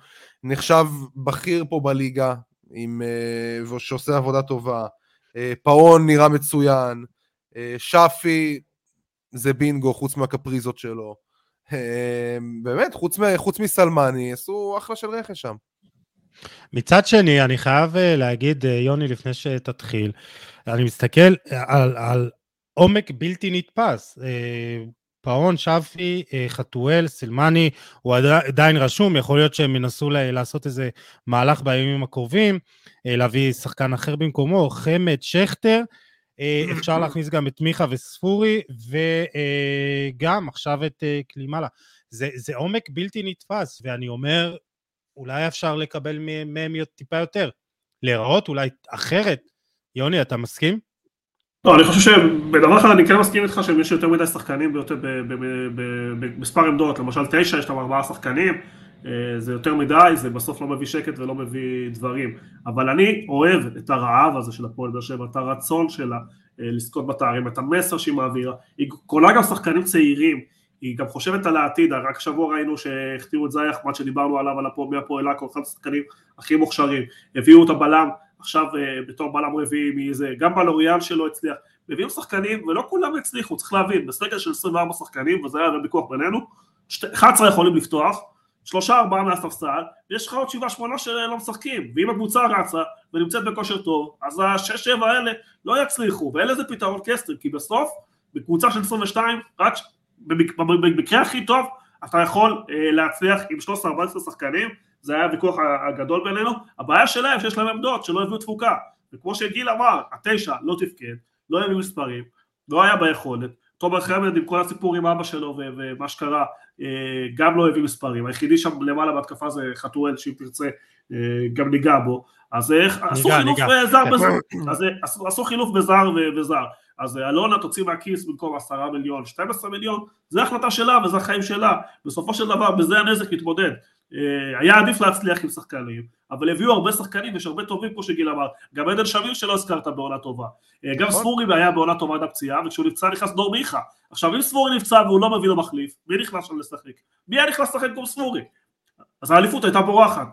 נחשב בכיר פה בליגה, עם... שעושה עבודה טובה, פאון נראה מצוין, שפי זה בינגו חוץ מהקפריזות שלו, באמת חוץ, חוץ מסלמני עשו אחלה של רכש שם. מצד שני אני חייב להגיד יוני לפני שתתחיל, אני מסתכל על, על עומק בלתי נתפס, פאון, שפי, חתואל, סלמני, הוא עדיין רשום, יכול להיות שהם מנסו לעשות איזה מהלך בימים הקרובים, להביא שחקן אחר במקומו, חמד, שכטר, אפשר להכניס גם את מיכה וספורי, וגם עכשיו את קלימלה. זה, זה עומק בלתי נתפס, ואני אומר, אולי אפשר לקבל מהם טיפה יותר, להיראות אולי אחרת. יוני, אתה מסכים? לא, אני חושב שבדבר אחד אני כן מסכים איתך שמי שיותר מדי שחקנים ביותר במספר עמדות, למשל תשע, יש להם ארבעה שחקנים, זה יותר מדי, זה בסוף לא מביא שקט ולא מביא דברים. אבל אני אוהב את הרעב הזה של הפועל באר שבע, את הרצון שלה לזכות בתארים, את המסר שהיא מעבירה. היא קונה גם שחקנים צעירים, היא גם חושבת על העתיד, רק שבוע ראינו שהחתימו את זאי אחמד שדיברנו עליו, על הפועל, אחד השחקנים הכי מוכשרים, הביאו את הבלם, עכשיו בתור בלם רביעי מאיזה, גם בלוריאן שלא הצליח, מביאים שחקנים ולא כולם הצליחו, צריך להבין, בסגל של עשרים וארבעה שחקנים, וזה היה בוויכוח בינינו, אחד עשר יכולים לפתוח, שלושה ארבעה מהספסל, ויש לך עוד שבעה שמונה שלא משחקים, ואם הקבוצה רצה ונמצאת בכושר טוב, אז ה-שש שבע האלה לא יצליחו, ואלה זה פתרון קסטר, כי בסוף, בקבוצה של עשרים ושתיים, רק במקרה הכי טוב, אתה יכול להצליח עם שלוש עשרה ארבע עשרה שחקנים, זה היה הוויכוח הגדול בינינו, הבעיה שלהם שיש להם עמדות שלא הביאו תפוקה, וכמו שגיל אמר, התשע לא תפקד, לא הביאו מספרים, לא היה ביכולת, תומר חמד עם כל הסיפור עם אבא שלו ומה שקרה, גם לא הביאו מספרים, היחידי שם למעלה בהתקפה זה חתואל, שאם תרצה גם ניגע בו, אז עשו חילוף בזר וזר, אז אלונה תוציא מהכיס במקום עשרה מיליון, שנים עשר מיליון, זה החלטה שלה וזה החיים שלה, בסופו של דבר בזה הנזק מתמודד, היה עדיף להצליח עם שחקנים, אבל הביאו הרבה שחקנים, יש הרבה טובים פה שגיל אמר, גם עדן שמיר שלא הזכרת בעונה טובה, גם ספורי היה בעונה טובה עד הפציעה, וכשהוא נפצע נכנס דור מיכה, עכשיו אם ספורי נפצע והוא לא מביא לו מחליף, מי נכנס שם לשחק? מי היה נכנס לשחק כמו ספורי? אז האליפות הייתה בורחת.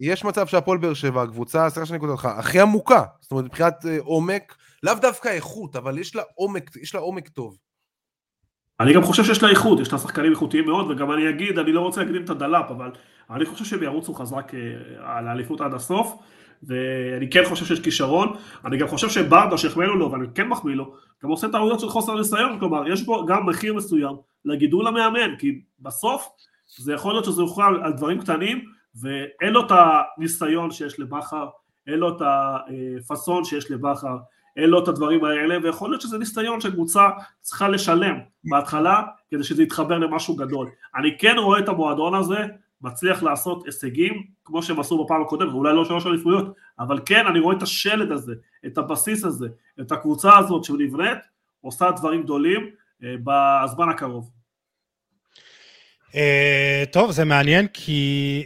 יש מצב שהפועל באר שבע, הקבוצה, סליחה שאני קוטע אותך, הכי עמוקה, זאת אומרת מבחינת עומק, לאו דווקא איכות, אבל יש לה עומק, יש לה עומק טוב. אני גם חושב שיש לה איכות, יש לה שחקנים איכותיים מאוד, וגם אני אגיד, אני לא רוצה להקדים את הדלאפ, אבל אני חושב שבירוץ הוא חזק על האליפות עד הסוף, ואני כן חושב שיש כישרון, אני גם חושב שברדה שהחמלו לו, ואני כן מחמיא לו, גם עושה טעויות של חוסר ניסיון, כלומר, יש בו גם מחיר מסוים לגידול המאמן, כי בסוף זה יכול להיות שזה יוכל על דברים קטנים, ואין לו את הניסיון שיש לבחר, אין לו את הפסון שיש לבחר, אין לו את הדברים האלה, ויכול להיות שזה ניסיון שקבוצה צריכה לשלם בהתחלה, כדי שזה יתחבר למשהו גדול. אני כן רואה את המועדון הזה, מצליח לעשות הישגים, כמו שהם עשו בפעם הקודמת, ואולי לא שלוש אליפויות, אבל כן, אני רואה את השלד הזה, את הבסיס הזה, את הקבוצה הזאת שנבנית, עושה דברים גדולים בזמן הקרוב. טוב, זה מעניין, כי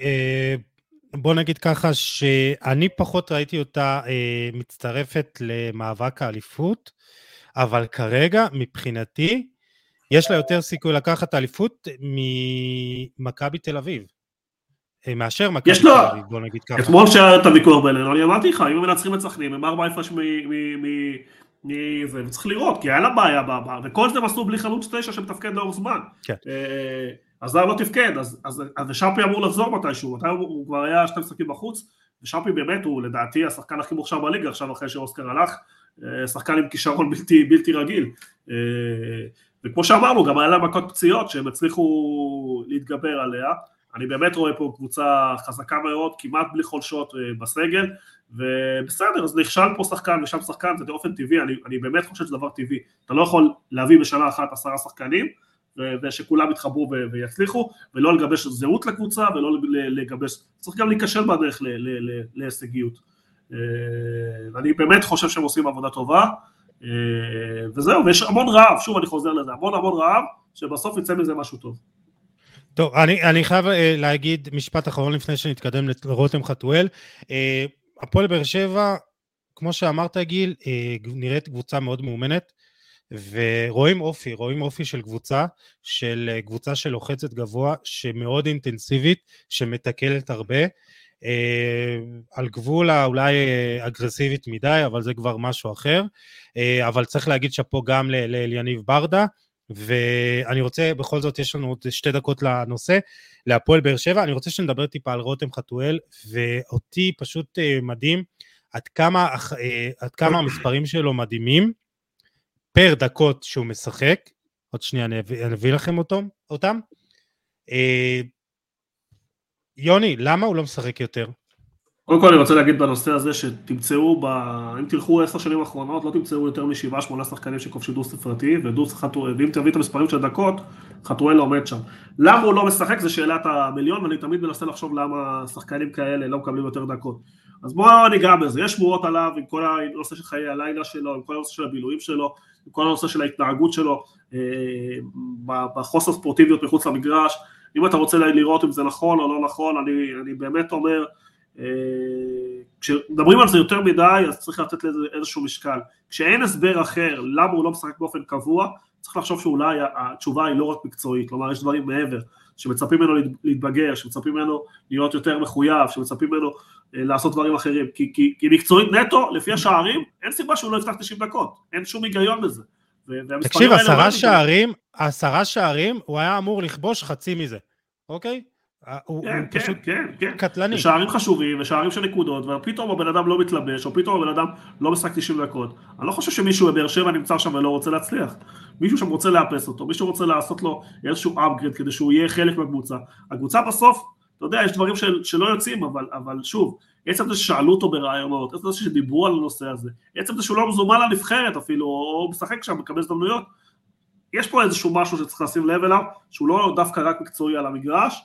בוא נגיד ככה שאני פחות ראיתי אותה אה, מצטרפת למאבק האליפות, אבל כרגע מבחינתי יש לה יותר סיכוי לקחת אליפות ממכבי תל אביב, אה, מאשר מכבי תל אביב, בוא נגיד ככה. אתמול שהיה את הוויכוח בינינו, אני אמרתי לך, אם הם מנצחים את סכנין, הם ארבע הפרש מזה, וצריך לראות, כי היה לה בעיה בעבר, וכל זה מסלול בלי חלוץ תשע שמתפקד לאור זמן. כן. אה, אז זה לא תפקד, אז, אז, אז שפי אמור לחזור מתישהו, מתי הוא, הוא כבר היה שתי משחקים בחוץ, ושפי באמת הוא לדעתי השחקן הכי מוכשר בליגה, עכשיו אחרי שאוסקר הלך, שחקן עם כישרון בלתי, בלתי רגיל, וכמו שאמרנו, גם היה להם מכות פציעות שהם הצליחו להתגבר עליה, אני באמת רואה פה קבוצה חזקה מאוד, כמעט בלי חולשות בסגל, ובסדר, אז נכשל פה שחקן ושם שחקן, זה באופן טבעי, אני, אני באמת חושב שזה דבר טבעי, אתה לא יכול להביא בשנה אחת עשרה שחקנים, ושכולם יתחברו ויצליחו, ולא לגבש זהות לקבוצה, ולא לגבש, צריך גם להיקשל בדרך להישגיות. אני באמת חושב שהם עושים עבודה טובה, וזהו, ויש המון רעב, שוב אני חוזר לזה, המון המון רעב, שבסוף יצא מזה משהו טוב. טוב, אני חייב להגיד משפט אחרון לפני שנתקדם לרותם חתואל, הפועל באר שבע, כמו שאמרת גיל, נראית קבוצה מאוד מאומנת, ורואים אופי, רואים אופי של קבוצה, של קבוצה שלוחצת גבוה, שמאוד אינטנסיבית, שמתקלת הרבה, אה, על גבול אולי אגרסיבית מדי, אבל זה כבר משהו אחר, אה, אבל צריך להגיד שפה גם ליניב ברדה, ואני רוצה, בכל זאת יש לנו עוד שתי דקות לנושא, להפועל באר שבע, אני רוצה שנדבר טיפה על רותם חתואל, ואותי פשוט אה, מדהים, עד כמה, אה, עד כמה המספרים שלו מדהימים, פר דקות שהוא משחק, עוד שנייה אני אביא, אני אביא לכם אותו, אותם. אה, יוני, למה הוא לא משחק יותר? קודם כל אני רוצה להגיד בנושא הזה שתמצאו, ב... אם תלכו עשר שנים האחרונות, לא תמצאו יותר משבעה, שמונה שחקנים שכובשו דו ספרתי, ודו חתואל, ואם תביא את המספרים של דקות, חתואל עומד שם. למה הוא לא משחק? זו שאלת המיליון, ואני תמיד מנסה לחשוב למה שחקנים כאלה לא מקבלים יותר דקות. אז בואו ניגע בזה, יש שמועות עליו עם כל הנושא של חיי הלילה שלו, עם כל הנושא של הבילויים שלו, עם כל הנושא של ההתנהגות שלו, בחוסר ספורטיביות מחוץ למגרש. אם אתה רוצה לראות אם זה נכון או לא נכון, אני, אני באמת אומר, כשדברים על זה יותר מדי, אז צריך לתת לזה איזשהו משקל. כשאין הסבר אחר למה הוא לא משחק באופן קבוע, צריך לחשוב שאולי התשובה היא לא רק מקצועית, כלומר יש דברים מעבר, שמצפים ממנו להתבגר, שמצפים ממנו להיות יותר מחויב, שמצפים ממנו לעשות דברים אחרים, כי, כי, כי מקצועית נטו, לפי השערים, אין סיבה שהוא לא יפתח תשעים דקות, אין שום היגיון בזה. תקשיב, עשרה שערים, עשרה שערים, הוא היה אמור לכבוש חצי מזה, אוקיי? כן, כן, כן, כן. קטלני. שערים חשובים, ושערים של נקודות, ופתאום הבן אדם לא מתלבש, או פתאום הבן אדם לא משחק תשעים דקות. אני לא חושב שמישהו בבאר שבע נמצא שם ולא רוצה להצליח. מישהו שם רוצה לאפס אותו, מישהו רוצה לעשות לו איזשהו upgrade כדי שהוא יהיה חלק מהקבוצה. הקבוצה בסוף, אתה יודע, יש דברים של, שלא יוצאים, אבל, אבל שוב, עצם זה ששאלו אותו ברעיונות, עצם זה שדיברו על הנושא הזה, עצם זה שהוא לא מזומן לנבחרת אפילו, או משחק שם, מקבל הזדמנויות. יש פה איזשהו משהו שצריך לשים לב אליו, שהוא לא דווקא רק מקצועי על המגרש.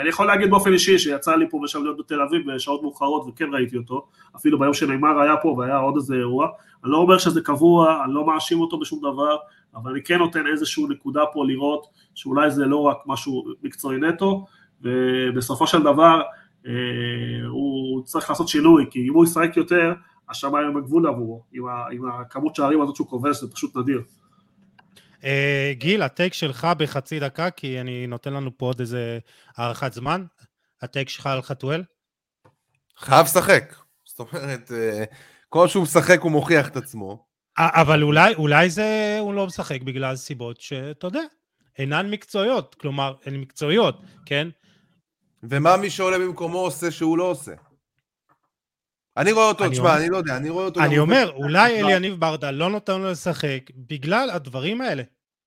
אני יכול להגיד באופן אישי שיצא לי פה ושם להיות בתל אביב בשעות מאוחרות וכן ראיתי אותו, אפילו ביום שנאמר היה פה והיה עוד איזה אירוע. אני לא אומר שזה קבוע, אני לא מאשים אותו בשום דבר, אבל אני כן נותן איזושהי נקודה פה לראות שאולי זה לא רק משהו מקצועי נטו, ובסופו של דבר הוא צריך לעשות שינוי, כי אם הוא ישחק יותר, השמיים הם הגבול עבורו, עם הכמות שערים הזאת שהוא כובש, זה פשוט נדיר. גיל, הטייק שלך בחצי דקה, כי אני נותן לנו פה עוד איזה הערכת זמן, הטייק שלך על חתואל? חייב שחק, זאת אומרת, כל שהוא משחק הוא מוכיח את עצמו. אבל אולי, אולי זה הוא לא משחק בגלל סיבות שאתה יודע, אינן מקצועיות, כלומר, הן מקצועיות, כן? ומה מי שעולה במקומו עושה שהוא לא עושה? אני רואה אותו, תשמע, אני לא יודע, אני רואה אותו... אני אומר, אולי יניב ברדה לא נותן לו לשחק בגלל הדברים האלה.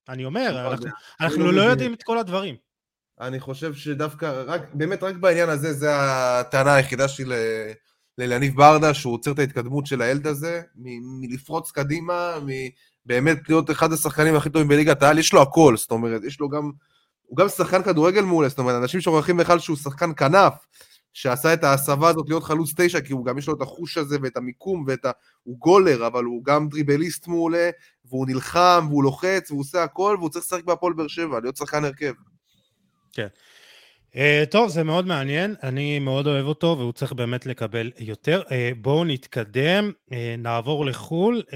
אני אומר, אנחנו לא יודעים את כל הדברים. אני חושב שדווקא, באמת רק בעניין הזה, זה הטענה היחידה שלי ליניב ברדה, שהוא עוצר את ההתקדמות של הילד הזה, מלפרוץ קדימה, באמת להיות אחד השחקנים הכי טובים בליגת העל, יש לו הכל, זאת אומרת, יש לו גם... הוא גם שחקן כדורגל מעולה, זאת אומרת, אנשים שוכחים בכלל שהוא שחקן כנף, שעשה את ההסבה הזאת להיות חלוץ תשע, כי הוא גם יש לו את החוש הזה ואת המיקום, ואת ה... הוא גולר, אבל הוא גם דריבליסט מעולה, והוא נלחם, והוא לוחץ, והוא עושה הכל, והוא צריך לשחק בהפועל באר שבע, להיות שחקן הרכב. כן. Uh, טוב, זה מאוד מעניין, אני מאוד אוהב אותו, והוא צריך באמת לקבל יותר. Uh, בואו נתקדם, uh, נעבור לחול. Uh,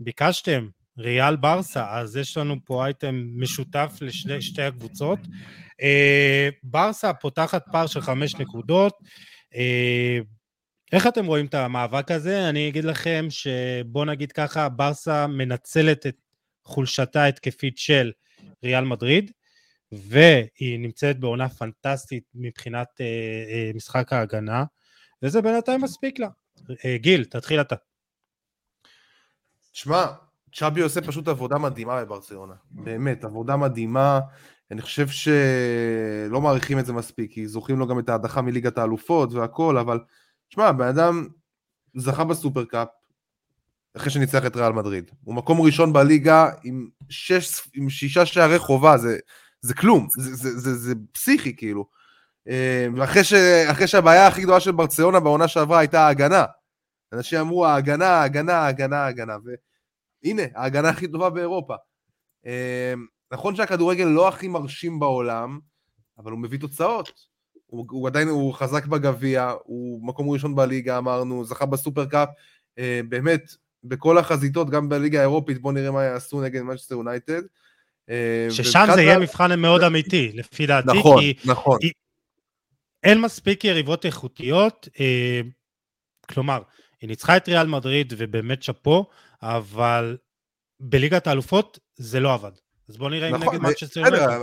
ביקשתם, ריאל ברסה, אז יש לנו פה אייטם משותף לשתי הקבוצות. ברסה פותחת פער של חמש נקודות. איך אתם רואים את המאבק הזה? אני אגיד לכם שבוא נגיד ככה, ברסה מנצלת את חולשתה התקפית של ריאל מדריד, והיא נמצאת בעונה פנטסטית מבחינת משחק ההגנה, וזה בינתיים מספיק לה. גיל, תתחיל אתה. תשמע, צ'אבי עושה פשוט עבודה מדהימה בברצלונה, באמת, עבודה מדהימה, אני חושב שלא מעריכים את זה מספיק, כי זוכים לו גם את ההדחה מליגת האלופות והכל, אבל, תשמע, בן אדם זכה בסופרקאפ, אחרי שניצח את ריאל מדריד, הוא מקום ראשון בליגה עם, שש, עם שישה שערי חובה, זה, זה כלום, זה, זה, זה, זה פסיכי כאילו, ואחרי ש, אחרי שהבעיה הכי גדולה של ברצלונה בעונה שעברה הייתה ההגנה, אנשים אמרו ההגנה, ההגנה, ההגנה, ההגנה, ו... הנה, ההגנה הכי טובה באירופה. נכון שהכדורגל לא הכי מרשים בעולם, אבל הוא מביא תוצאות. הוא, הוא עדיין, הוא חזק בגביע, הוא מקום ראשון בליגה, אמרנו, זכה בסופרקאפ, באמת, בכל החזיתות, גם בליגה האירופית, בוא נראה מה יעשו נגד מנצ'סטר יונייטד. ששם זה יהיה מבחן מאוד אמיתי, לפי דעתי, נכון, כי נכון. אין מספיק יריבות איכותיות, כלומר, היא ניצחה את ריאל מדריד ובאמת שפו, אבל בליגת האלופות זה לא עבד. אז בואו נראה אם נגד מנצ'סטר יונייטד.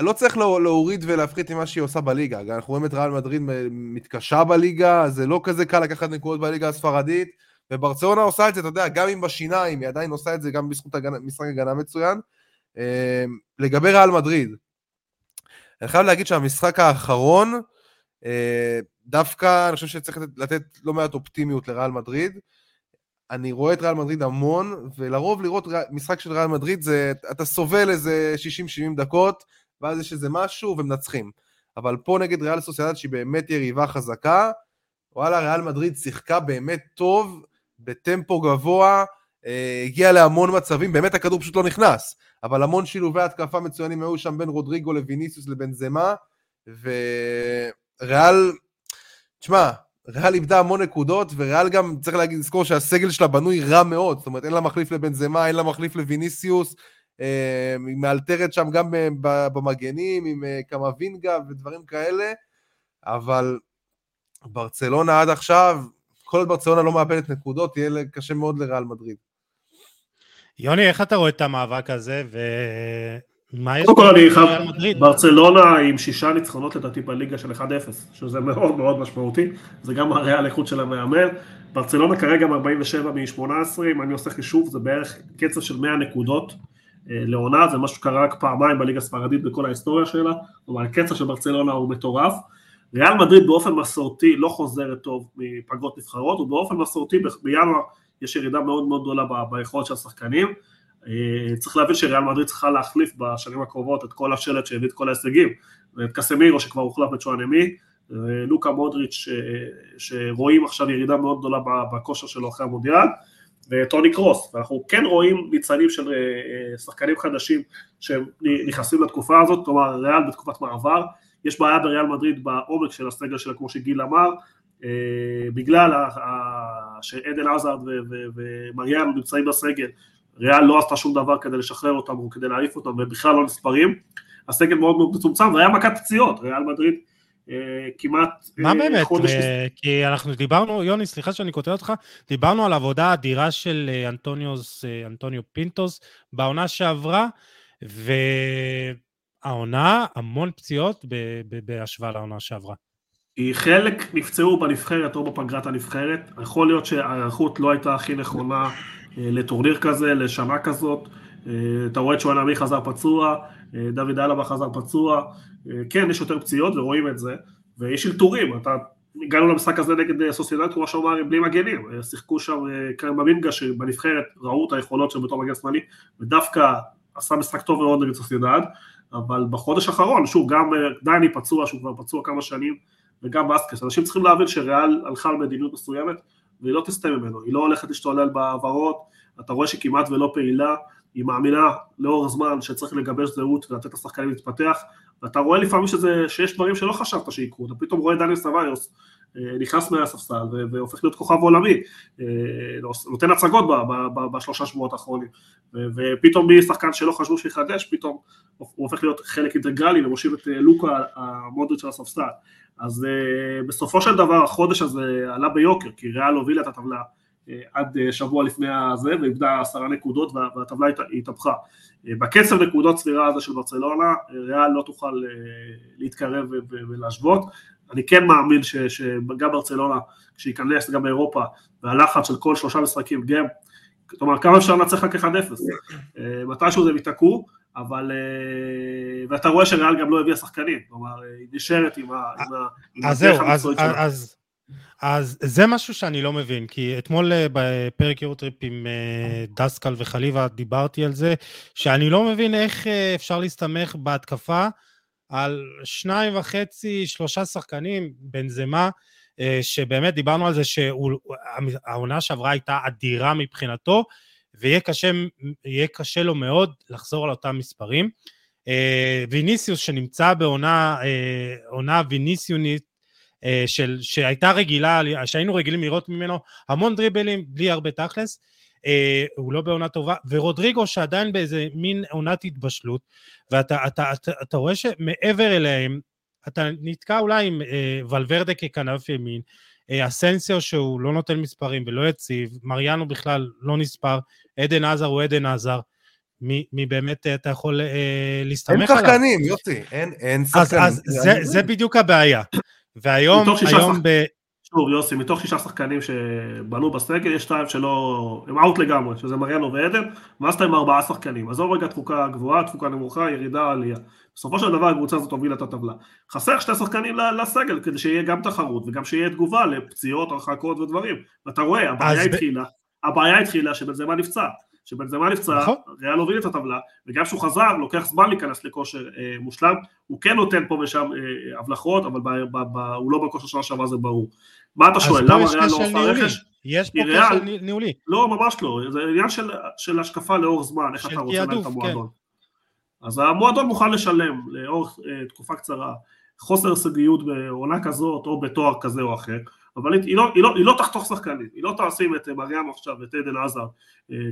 לא צריך להוריד ולהפחית עם מה שהיא עושה בליגה. אנחנו רואים את ריאל מדריד מתקשה בליגה, זה לא כזה קל לקחת נקודות בליגה הספרדית, וברצלונה עושה את זה, אתה יודע, גם אם בשיניים, היא עדיין עושה את זה גם בזכות משחק הגנה מצוין. לגבי ריאל מדריד, אני חייב להגיד שהמשחק האחרון, דווקא אני חושב שצריך לתת לא מעט אופטימיות לריאל מדריד, אני רואה את ריאל מדריד המון, ולרוב לראות משחק של ריאל מדריד, זה, אתה סובל איזה שישים שבעים דקות, ואז יש איזה משהו, ומנצחים. אבל פה נגד ריאל סוסיאדד שהיא באמת יריבה חזקה, וואלה, ריאל מדריד שיחקה באמת טוב, בטמפו גבוה, הגיע להמון מצבים, באמת הכדור פשוט לא נכנס, אבל המון שילובי התקפה מצוינים היו שם בין רודריגו לויניסיוס לבין זמה, וריאל, תשמע, ריאל איבדה המון נקודות, וריאל גם צריך לזכור שהסגל שלה בנוי רע מאוד, זאת אומרת אין לה מחליף לבין זמה, אין לה מחליף לויניסיוס, היא מאלתרת שם גם במגנים, עם קמאווינגה ודברים כאלה, אבל ברצלונה עד עכשיו, כל עוד ברצלונה לא מאבדת נקודות, יהיה קשה מאוד לריאל מדריד. יוני, איך אתה רואה את המאבק הזה, ומה יש לריאל מדריד? ברצלונה עם שישה ניצחונות לדעתי בליגה של אחד אפס, שזה מאוד מאוד משמעותי, זה גם הרי האיכות של המאמן, ברצלונה כרגע ארבעים ושבע מתוך שמונה עשרה, אם אני עושה חישוב, זה בערך קצב של מאה נקודות, לעונה, זה משהו שקרה רק פעמיים בליגה הספרדית בכל ההיסטוריה שלה, אבל הקצב של ברצלונה הוא מטורף, ריאל מדריד באופן מסורתי לא חוזרת טוב מפגרות נבחרות, ובאופן מסורתי בינואר יש ירידה מאוד מאוד גדולה ביכולת של השחקנים, צריך להבין שריאל מדריד צריכה להחליף בשנים הקרובות את כל השלט שהביא את כל ההישגים, את קסמירו שכבר הוחלף בצ'ואנמי, לוקה מודריץ' שרואים עכשיו ירידה מאוד גדולה בכושר שלו אחרי המונדיאל, וטוני קרוס, ואנחנו כן רואים ניצנים של שחקנים חדשים שנכנסים לתקופה הזאת, כלומר ריאל בתקופת מעבר, יש בעיה בריאל מדריד בעומק של הסגל שלה, כמו שגיל אמר, בגלל שעדן עזרד ומריאל נמצאים בסגל, ריאל לא עשתה שום דבר כדי לשחרר אותם או כדי להעיף אותם, ובכלל לא נספרים, הסגל מאוד מאוד מצומצם, והיה מכת פציעות, ריאל מדריד, כמעט מה באמת, כי אנחנו דיברנו, יוני סליחה שאני כותב אותך, דיברנו על עבודה האדירה של אנטוניוס, אנטוניו פינטוס בעונה שעברה, והעונה המון פציעות בהשוואה לעונה שעברה. חלק נפצעו בנבחרת או בפגרת הנבחרת, יכול להיות שהערכות לא הייתה הכי נכונה לטורניר כזה, לשנה כזאת, אתה רואה את שואנמי חזר פצוע, דוד אלבה חזר פצוע, כן, יש יותר פציעות ורואים את זה, ויש אלתורים, אתה, הגענו למשחק הזה נגד סוסיאדד, כמו שאומרים, בלי מגנים, שיחקו שם קרמבינגה שבנבחרת ראו את היכולות של בתור מגן שמאלי, ודווקא עשה משחק טוב מאוד נגד סוסיאדד, אבל בחודש האחרון, שוב, גם דני פצוע, שהוא כבר פצוע כמה שנים, וגם בסקס, אנשים צריכים להבין שריאל הלכה על מדיניות מסוימת, והיא לא תסתם ממנו, היא לא הולכת להשתולל בעברות, אתה רואה שכמעט ולא פעילה, היא מאמינה לאור הזמן שצריך לגבש זהות ולתת לשחקנים להתפתח, ואתה רואה לפעמים שזה, שיש דברים שלא חשבת שיקרו, אתה פתאום רואה דניאל סבאיוס, נכנס מהספסל והופך להיות כוכב עולמי, נותן הצגות בשלושה שבועות האחרונים, ופתאום מי שחקן שלא חשבו שיחדש, פתאום הוא הופך להיות חלק אינטגרלי, ומושיב את לוקה המודריץ' של הספסל, אז בסופו של דבר החודש הזה עלה ביוקר, כי ריאל הובילה את הטבלה, עד שבוע לפני הזה, ואיבדה עשרה נקודות, והטבלה התהפכה. בקצב נקודות סבירה הזה של ברצלונה, ריאל לא תוכל להתקרב ולהשוות, אני כן מאמין שגם ברצלונה, כשהיכנס גם באירופה, והלחץ של כל שלושה משחקים, גם, זאת אומרת, כמה אפשר נצח רק אחד אפס, מתישהו זה מתעקו, אבל, ואתה רואה שריאל גם לא הביאה שחקנים, זאת אומרת, היא נשארת עם ה... אז זהו, אז... אז זה משהו שאני לא מבין, כי אתמול בפרק יורטריפ עם דסקל וחליבה דיברתי על זה, שאני לא מבין איך אפשר להסתמך בהתקפה על שניים וחצי, שלושה שחקנים, בנזמה, שבאמת דיברנו על זה שהעונה שעברה הייתה אדירה מבחינתו, ויהיה קשה, יהיה קשה לו מאוד לחזור על אותם מספרים. ויניסיוס שנמצא בעונה, עונה ויניסיונית, של, שהייתה רגילה, שהיינו רגילים לראות ממנו המון דריבלים, בלי הרבה תכלס, אה, הוא לא בעונה טובה, ורודריגו שעדיין באיזה מין עונת התבשלות, ואתה אתה, אתה, אתה רואה שמעבר אליהם, אתה נתקע אולי עם אה, ולוורדה ככנף ימין, אה, אסנסיו שהוא לא נותן מספרים ולא יציב, מריאנו בכלל לא נספר, עדן עזר הוא עדן עזר, מי, מי באמת אתה יכול אה, להסתמך עליו. אין שחקנים, יוטי, אין, אין שחקנים. אז, אז זה, זה בדיוק הבעיה. והיום, היום ב... שוב, יוסי, מתוך שישה שחקנים שבנו בסגל, יש שתיים שלא, הם אאוט לגמרי, שזה מריאנו ועדן, ואז אתה עם ארבעה שחקנים. אז זו רגע תפוקה גבוהה, תפוקה נמוכה, ירידה, עלייה. בסופו של דבר, הקבוצה הזאת הובילה את הטבלה. חסר שתי שחקנים לסגל, כדי שיהיה גם תחרות, וגם שיהיה תגובה לפציעות, הרחקות ודברים. ואתה רואה, הבעיה התחילה, הבעיה התחילה שבן זמה נפצע. שבנזמה נפצע, ריאל הוריד את הטבלה, וגם שהוא חזר, לוקח זמן להיכנס לכושר מושלם, הוא כן נותן פה ושם הבלחות, אבל הוא לא בכושר שנה שעבר, זה ברור. מה אתה שואל? למה ריאל לא עושה רכש? יש פה קשר ניהולי. לא, ממש לא, זה עניין של השקפה לאורך זמן, איך אתה רוצה להם את המועדון. אז המועדון מוכן לשלם לאורך תקופה קצרה, חוסר סגיות בעונה כזאת, או בתואר כזה או אחר, אבל היא לא, היא לא, היא לא תחתוך שחקנים, היא לא תעשים את מריאם עכשיו, את עדן עזר,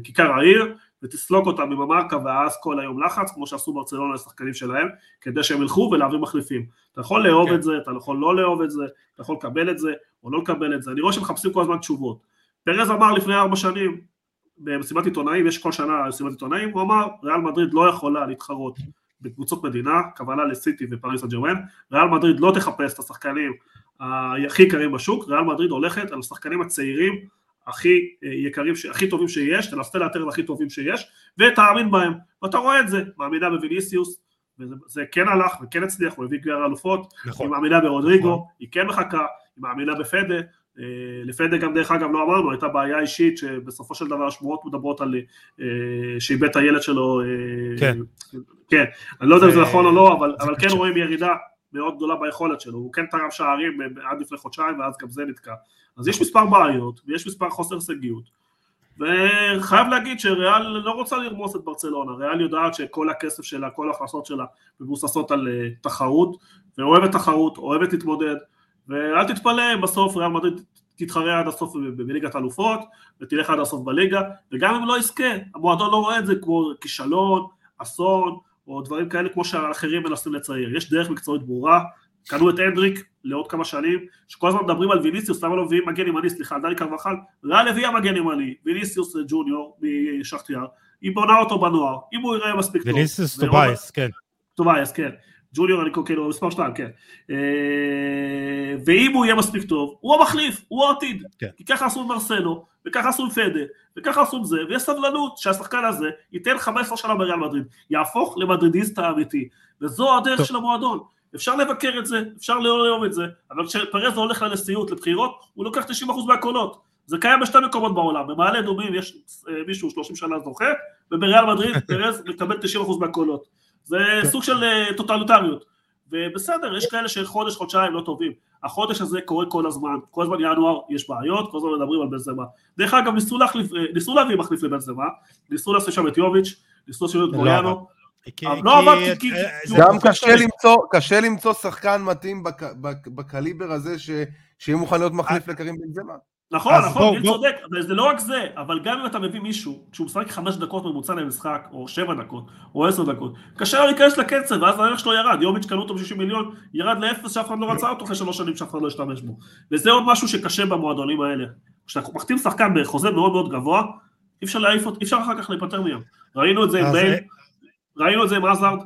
כיכר העיר, ותסלוק אותם ממרקה, ואז כל היום לחץ, כמו שעשו ברצלונה לשחקנים שלהם, כדי שהם ילכו ולהביא מחליפים. אתה יכול לאהוב את זה, אתה יכול לא לאהוב את זה, אתה יכול לקבל את זה, או לא לקבל את זה. אני רואה שמחפשים כל הזמן תשובות. פרז אמר לפני ארבע שנים, במסיבת עיתונאים, יש כל שנה מסיבת עיתונאים, הוא אמר, ריאל מדריד לא יכולה להתחרות בקבוצות מדינה, כוונה לסיטי ופריס סן ז'רמן, ריאל מדריד לא תחפש את השחקנים הכי יקרים בשוק, ריאל מדריד הולכת על השחקנים הצעירים הכי יקרים, הכי טובים שיש, תנסה לאתר הכי טובים שיש, ותאמין בהם, ואתה רואה את זה, מאמינה בוויניסיוס, וזה כן הלך וכן הצליח, הוא הביא גביע אלופות, היא מאמינה ברודריגו, היא כן מחכה, היא מאמינה בפדה, לפדה גם דרך אגב לא אמרנו, הייתה בעיה אישית שבסופו של דבר השמועות מדברות על שאיבד את הילד שלו, כן, אני לא יודע אם זה נכון או לא, אבל כן רואים ירידה מאוד גדולה ביכולת שלו, הוא כן תרם שערים עד לפני חודשיים ואז גם זה נתקע, אז יש מספר בעיות ויש מספר חוסר הישגיות, וחייב להגיד שריאל לא רוצה לרמוס את ברצלונה, ריאל יודעת שכל הכסף שלה, כל ההכנסות שלה מבוססות על תחרות, ואוהבת תחרות, אוהבת להתמודד, ואל תתפלא, בסוף ריאל מדריד תתחרה עד הסוף בליגת האלופות, ותלך עד הסוף בליגה, וגם אם לא יזכה, המועדון לא רואה את זה כמו כישלון, אסון, או דברים כאלה כמו שהאחרים מנסים לצייר, יש דרך מקצועית ברורה, קנו את אנדריק לעוד כמה שנים, שכל הזמן מדברים על ויניסיוס, למה לא מביאים מגן ימני, סליחה, דני קרבחל, ריאל הביאה מגן ימני, ויניסיוס ג'וניור משכתייר, היא בונה אותו בנוער, אם הוא יראה מספיק טוב. ויניסיוס טובייס, כן. טובייס, כן. ג'וניור, אני קוקל, הוא מספר שתיים, כן. ואם הוא יהיה מספיק טוב, הוא המחליף, הוא העתיד. כי ככה עשו מרסנו, וככה עשו פדה, וככה עשו זה, ויש סבלנות שהשחקן הזה ייתן חמש עשרה שנה בריאל מדריד, יהפוך למדרידיסט האמיתי, וזו הדרך של המועדון. אפשר לבקר את זה, אפשר לא לאהוב את זה, אבל כשפרז הולך לנשיאות, לבחירות, הוא לוקח תשעים אחוז מהקולות. זה קיים בשתי מקומות בעולם, במעלה אדומים יש מישהו שלושים שנה זוכה, ובריאל מדריד פרז מקבל תשעים אחוז מהקולות. זה סוג של טוטליטריות. ובסדר, יש כאלה שחודש, חודשיים לא טובים. החודש הזה קורה כל הזמן, כל הזמן ינואר יש בעיות, כל הזמן מדברים על בנזמה. דרך אגב, ניסו להביא מחליף לבנזמה, ניסו לעשות שם את יוביץ', ניסו לעשות את גוליאנו, גם קשה למצוא שחקן מתאים בקליבר הזה שיהיה מוכן להיות מחליף לקרים בנזמה. נכון, נכון, אני צודק, זה לא רק זה, אבל גם אם אתה מביא מישהו, כשהוא משחק חמש דקות ממוצע למשחק, או שבע דקות, או עשר דקות, קשה לו להיכנס לקצב, ואז הערך שלו ירד, יוביץ' קנו אותו ב-שישים מיליון, ירד לאפס שאף אחד לא רצה אותו, אחרי שלוש שנים שאף אחד לא השתמש בו, וזה עוד משהו שקשה במועדונים האלה, כשאנחנו מחתים שחקן בחוזה מאוד מאוד גבוה, אי אפשר אחר כך להיפטר מיום, ראינו את זה עם בייל, ראינו את זה עם עזארד,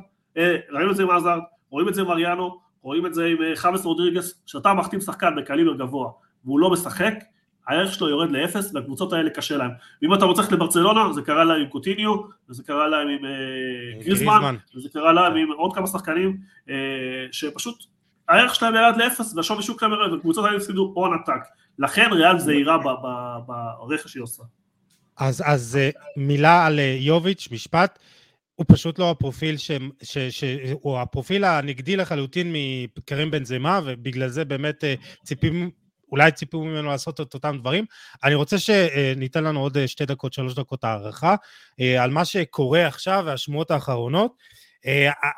ראינו את זה עם עזארד, רואים את זה עם מריאנו, רואים את זה עם חמאס רודריגס, שאתה מחתים שחקן בקליבר גבוה, והוא לא משחק, הערך שלו יורד לאפס, והקבוצות האלה קשה להם. ואם אתה רוצה לברצלונה, זה קרה להם עם קוטיניו, וזה קרה להם עם גריזמן, וזה קרה להם עם עוד כמה שחקנים, שפשוט הערך שלהם ירד לאפס, והשווי שוק שלהם ירד, והקבוצות האלה הפסידו הון עתק. לכן ריאל זהירה ברכש שהיא עושה. אז מילה על יוביץ', משפט, הוא פשוט לא הפרופיל, הוא הפרופיל הנגדי לחלוטין מקרים בנזמה, ובגלל זה באמת ציפים, אולי ציפו ממנו לעשות את אותם דברים. אני רוצה שניתן לנו עוד שתי דקות, שלוש דקות הערכה, על מה שקורה עכשיו והשמועות האחרונות.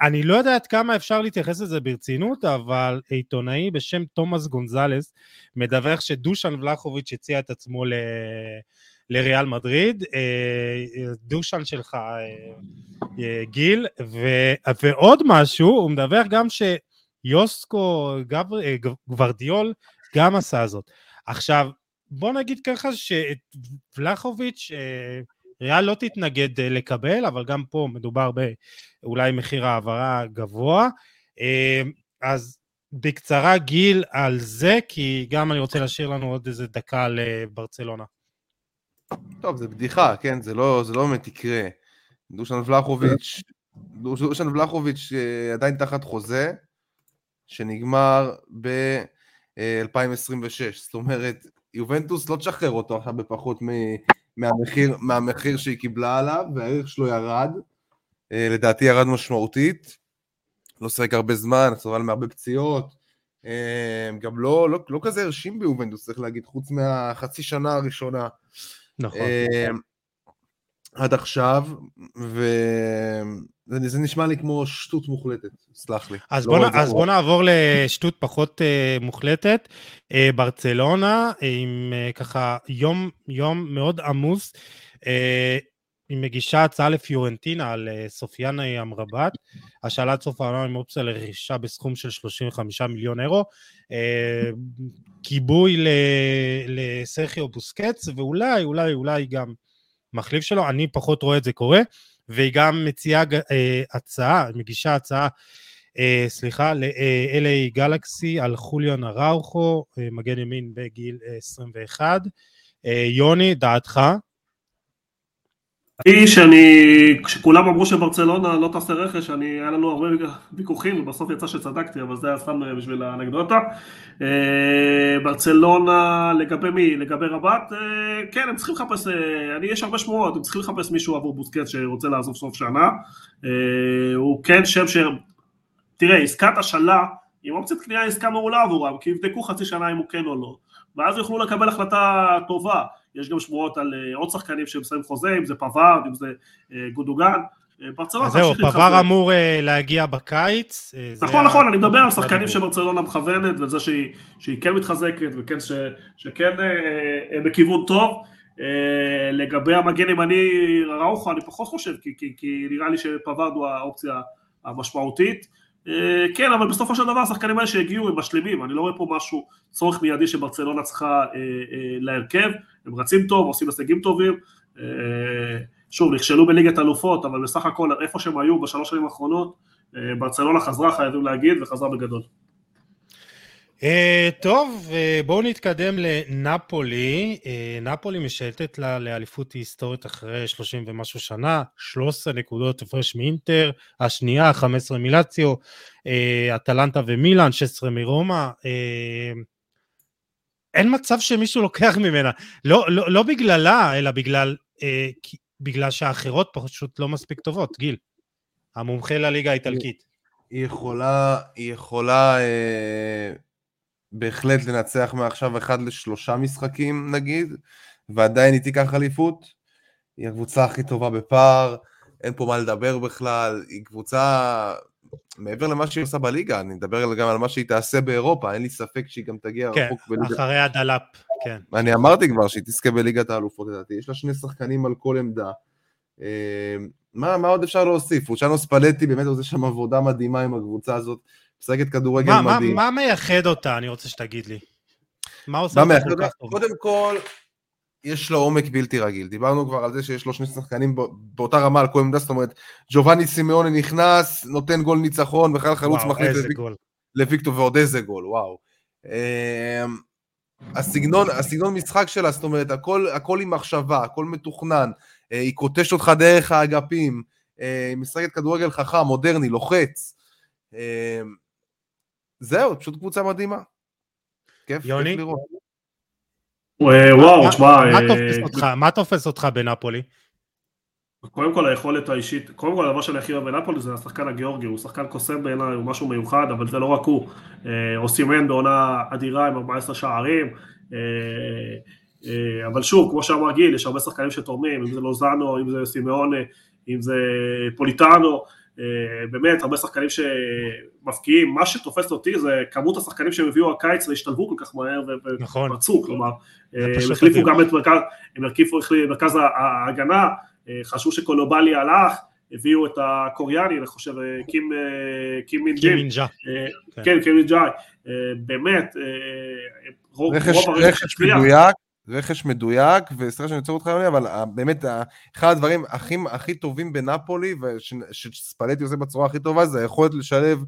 אני לא יודעת כמה אפשר להתייחס לזה ברצינות, אבל עיתונאי בשם תומאס גונזלס מדווח שדושן ולחוביץ' הציע את עצמו ל... לריאל מדריד, דושן שלך גיל, ו... ועוד משהו, הוא מדווח גם שיוסקו גבר... גוורדיול, גם עשה זאת. עכשיו, בוא נגיד ככה שוולחוביץ' ריאל לא תתנגד לקבל, אבל גם פה מדובר באולי מחיר העברה גבוה, אז בקצרה גיל על זה, כי גם אני רוצה להשאיר לנו עוד איזה דקה לברצלונה. טוב, זה בדיחה, כן, זה לא, זה לא מתקרה. דושן ולחוביץ', דושן ולחוביץ' עדיין תחת חוזה, שנגמר ב... אלפיים עשרים ושש, זאת אומרת, יובנטוס לא תשחרר אותו עכשיו בפחות מהמחיר, מהמחיר שהיא קיבלה עליו, והערך שלו ירד, לדעתי ירד משמעותית, לא שרק הרבה זמן, סבל מהרבה פציעות, גם לא, לא, לא כזה הרשים ביובנדוס, צריך להגיד, חוץ מהחצי שנה הראשונה. נכון. עד עכשיו, וזה נשמע לי כמו שטות מוחלטת, סלח לי. אז, לא בוא, אז בוא נעבור לשטות פחות uh, מוחלטת, uh, ברצלונה, uh, עם uh, ככה יום, יום מאוד עמוס, uh, היא מגישה הצעה לפיורנטינה על uh, סופיאני אמרבת, השאלת סופיאני עם אופציה לרכישה בסכום של שלושים וחמישה מיליון אירו, uh, קיבוי לסרחיו בוסקץ, ואולי, אולי, אולי גם מחליף שלו, אני פחות רואה את זה קורה, והיא גם מציעה אה, הצעה, מגישה הצעה, אה, סליחה, ל-אל איי גלקסי, על חוליון הראוכו, אה, מגן ימין בגיל אה, עשרים ואחת, אה, יוני, דעתך? היא שאני, כשכולם אמרו שברצלונה לא תעשה רכש, אני, היה לנו הרבה ויכוחים, ובסוף יצא שצדקתי, אבל זה היה סתם בשביל האנקדוטה. אה, ברצלונה, לגבי מי? לגבי רבט? אה, כן, הם צריכים לחפש, אה, אני, יש הרבה שמועות, הם צריכים לחפש מישהו עבור בוסקט שרוצה לעזוב סוף שנה. אה, הוא כן שם ש... תראה, עסקת השלה, עם אופציית קנייה עסקה מעולה עבורם, כי יבדקו חצי שנה אם הוא כן או לא, ואז יוכלו לקבל החלטה טובה. יש גם שמועות על עוד שחקנים שמסיים חוזה, אם זה פווארד, אם זה גודוגן. אז זהו, פווארד אמור להגיע בקיץ. נכון, נכון, אני מדבר על שחקנים שברצלונה מכוונת, ועל זה שהיא כן מתחזקת, וכן בכיוון טוב. לגבי המגן ימני ראוכו, אני פחות חושב, כי נראה לי שפווארד הוא האופציה המשמעותית. כן, אבל בסופו של דבר, השחקנים האלה שהגיעו הם משלימים, אני לא רואה פה משהו צורך מיידי שברצלונה צריכה להרכב, הם רצים טוב, עושים הישגים טובים, שוב, נכשלו בליגת אלופות, אבל בסך הכל, איפה שהם היו בשלוש שנים האחרונות, ברצלונה חזרה, חייבים להגיד, וחזרה בגדול. טוב, בואו נתקדם לנפולי, נפולי משלטת לה לאליפות היסטורית אחרי שלושים ומשהו שנה, שלוש עשרה נקודות הפרש מאינטר, השנייה, חמש עשרה מלציו, אטלנטה ומילאן, שש עשרה מרומא, אין מצב שמישהו לוקח ממנה, לא, לא, לא בגללה, אלא בגלל, בגלל שהאחרות פשוט לא מספיק טובות, גיל, המומחה לליגה האיטלקית. היא יכולה, היא יכולה, בהחלט לנצח מעכשיו אחד לשלושה משחקים נגיד, ועדיין היא תיקח אליפות, היא הקבוצה הכי טובה בפער, אין פה מה לדבר בכלל, היא קבוצה מעבר למה שהיא עושה בליגה, אני מדבר גם על מה שהיא תעשה באירופה, אין לי ספק שהיא גם תגיע כן, רחוק בליגה. אחרי הדלאפ, כן. אני אמרתי כבר שהיא תזכה בליגת האלופות, לדעתי, יש לה שני שחקנים על כל עמדה, מה, מה עוד אפשר להוסיף? פוצ'אנו ספלטי באמת עושה שם עבודה מדהימה עם הקבוצה הזאת, משחקת כדורגל מה, מדהים. מה, מה מייחד אותה? אני רוצה שתגיד לי. מה עושה אותה כל כך טוב? קודם כל, יש לו עומק בלתי רגיל. דיברנו כבר על זה שיש לו שני שחקנים באותה רמה על כל עמדה, זאת אומרת, ג'ובני סימאוני נכנס, נותן גול ניצחון, וחייל חלוץ מחליט לויקטור, ועוד איזה גול, וואו. הסגנון, הסגנון משחק שלה, זאת אומרת, הכל, הכל עם מחשבה, הכל מתוכנן, היא קוטשת אותך דרך האגפים, משחקת כדורגל חכם, מודרני, לוחץ. זהו, פשוט קבוצה מדהימה. כיף, כיף לראות. וואו, תשמע... מה תופס אותך בנאפולי? קודם כל היכולת האישית, קודם כל הדבר שאני הכי אוהב בנאפולי זה השחקן הגיאורגי, הוא שחקן קוסם בעיניי, הוא משהו מיוחד, אבל זה לא רק הוא. אוסימן בעונה אדירה עם ארבעה עשר שערים, אבל שוב, כמו שאמר גיל, יש הרבה שחקנים שתורמים, אם זה לוזאנו, אם זה סימאונה, אם זה פוליטאנו, באמת, הרבה שחקנים שמפקיעים, מה שתופס אותי זה כמות השחקנים שהם הביאו הקיץ והשתלבו כל כך מהר ורצו, כלומר, הם החליפו גם את מרכז ההגנה, חשבו שקולובלי הלך, הביאו את הקוריאני, אני חושב, קים מינג'ה, כן, קים מינג'ה, באמת, רכש מדויק, רכש מדויק, וסליחה שאני עוצר אותך יוני, אבל באמת, אחד הדברים הכי, הכי טובים בנאפולי, ושספלטי עושה בצורה הכי טובה, זה היכולת לשלב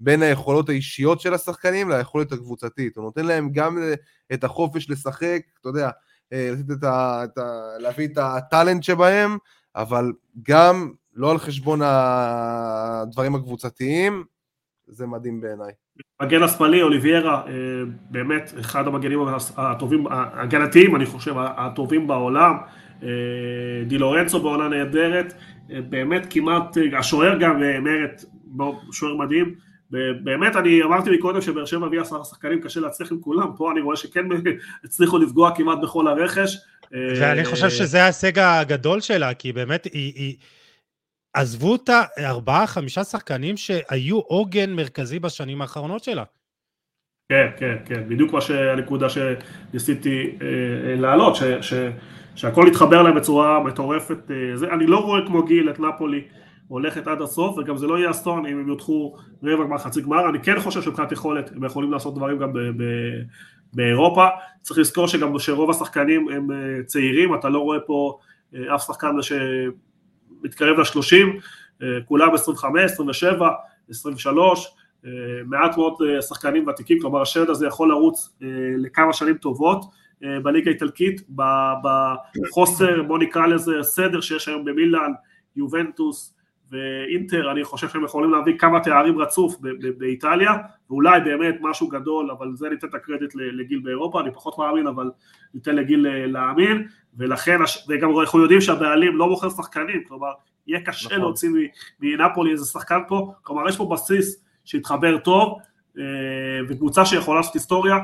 בין היכולות האישיות של השחקנים, ליכולת הקבוצתית, הוא נותן להם גם את החופש לשחק, אתה יודע, את ה, את ה, להביא את הטלנט שבהם, אבל גם לא על חשבון הדברים הקבוצתיים, זה מדהים בעיניי. מגן השמאלי, אוליביירה, באמת אחד המגנים הטובים, הגנתיים, אני חושב, הטובים בעולם, דילורנצו בעונה נהדרת, באמת כמעט, השוער גם מרת, שוער מדהים, באמת אני אמרתי מקודם שבאר שבע הביא עשרה שחקנים, קשה להצליח עם כולם, פה אני רואה שכן הצליחו לפגוע כמעט בכל הרכש. ואני חושב שזה ההישג הגדול שלה, כי באמת היא... עזבו אותה ארבעה, חמישה שחקנים שהיו עוגן מרכזי בשנים האחרונות שלה. כן, כן, כן, בדיוק מה שהנקודה שניסיתי אה, לעלות, ש, ש, שהכל התחבר להם בצורה מטורפת. אה, זה, אני לא רואה כמו גיל את נאפולי הולכת עד הסוף, וגם זה לא יהיה אסון אם הם יותחו רבע גמר, חצי גמר. אני כן חושב שבחינת יכולת, הם יכולים לעשות דברים גם ב, ב, באירופה. צריך לזכור שגם שרוב השחקנים הם צעירים, אתה לא רואה פה אה, אף שחקן ש... מתקרב לשלושים, כולם עשרים וחמש, עשרים ושבע, עשרים ושלוש, מעט מאוד שחקנים ותיקים, כלומר השד הזה יכול לרוץ לכמה שנים טובות בליגה האיטלקית, בחוסר, בוא נקרא לזה סדר שיש היום במילאן, יובנטוס ואינטר, אני חושב שהם יכולים להביא כמה תארים רצוף באיטליה, ואולי באמת משהו גדול, אבל זה ניתן את הקרדיט לגיל באירופה, אני פחות מאמין, אבל ניתן לגיל להאמין, ולכן, וגם אנחנו יודעים שהבעלים לא מוכר שחקנים, כלומר, יהיה קשה נכון. להוציא מנאפולי איזה שחקן פה, כלומר, יש פה בסיס שהתחבר טוב, וקבוצה שיכולה לעשות היסטוריה,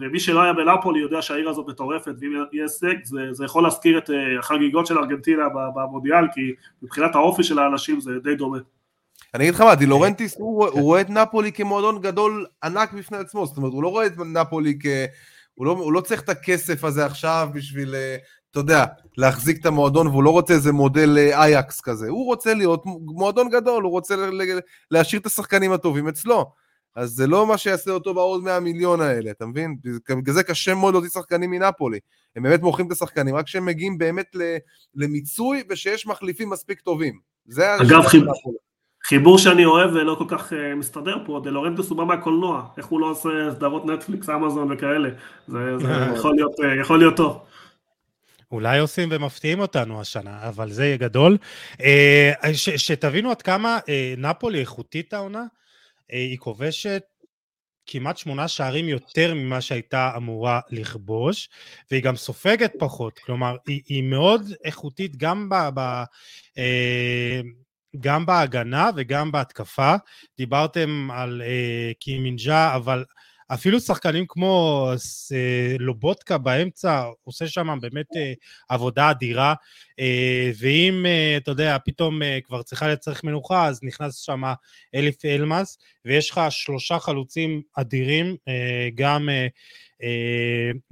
ומי שלא היה בנאפולי יודע שהעיר הזאת מטורפת, ואם יהיה הישג, זה, זה יכול להזכיר את החגיגות של ארגנטינה במונדיאל, כי מבחינת האופי של האנשים זה די דומה. אני אגיד לך מה, די לורנטיס, הוא רואה את נאפולי כמועדון גדול ענק בפני עצמו, זאת אומרת, הוא לא רואה את נאפולי כ... הוא לא, הוא לא צריך את הכסף הזה עכשיו בשביל, אתה יודע, להחזיק את המועדון, והוא לא רוצה איזה מודל אייקס כזה, הוא רוצה להיות מועדון גדול, הוא רוצה להשאיר את השחקנים הטובים אצלו. אז זה לא מה שיעשה אותו בעוד מאה מיליון האלה, אתה מבין? בגלל זה קשה מאוד להוציא שחקנים מנאפולי, הם באמת מוכרים את השחקנים, רק שהם מגיעים באמת למיצוי, ושיש מחליפים מספיק טובים. אגב, חיבור שאני אוהב ולא כל כך מסתדר פה, דלורנטוס הוא בא מהקולנוע, איך הוא לא עושה סדרות נטפליקס, אמזון וכאלה, זה יכול להיות טוב. אולי עושים ומפתיעים אותנו השנה, אבל זה יהיה גדול. שתבינו עד כמה נאפולי איכותית העונה, היא כובשת כמעט שמונה שערים יותר ממה שהייתה אמורה לכבוש, והיא גם סופגת פחות, כלומר, היא, היא מאוד איכותית גם, ב, ב, גם בהגנה וגם בהתקפה, דיברתם על קימינג'ה, אבל אפילו שחקנים כמו לובוטקה באמצע, עושה שם באמת עבודה אדירה, ואם, אתה יודע, פתאום כבר צריכה לצריך מנוחה, אז נכנס שם אליף אלמאס, ויש לך שלושה חלוצים אדירים, גם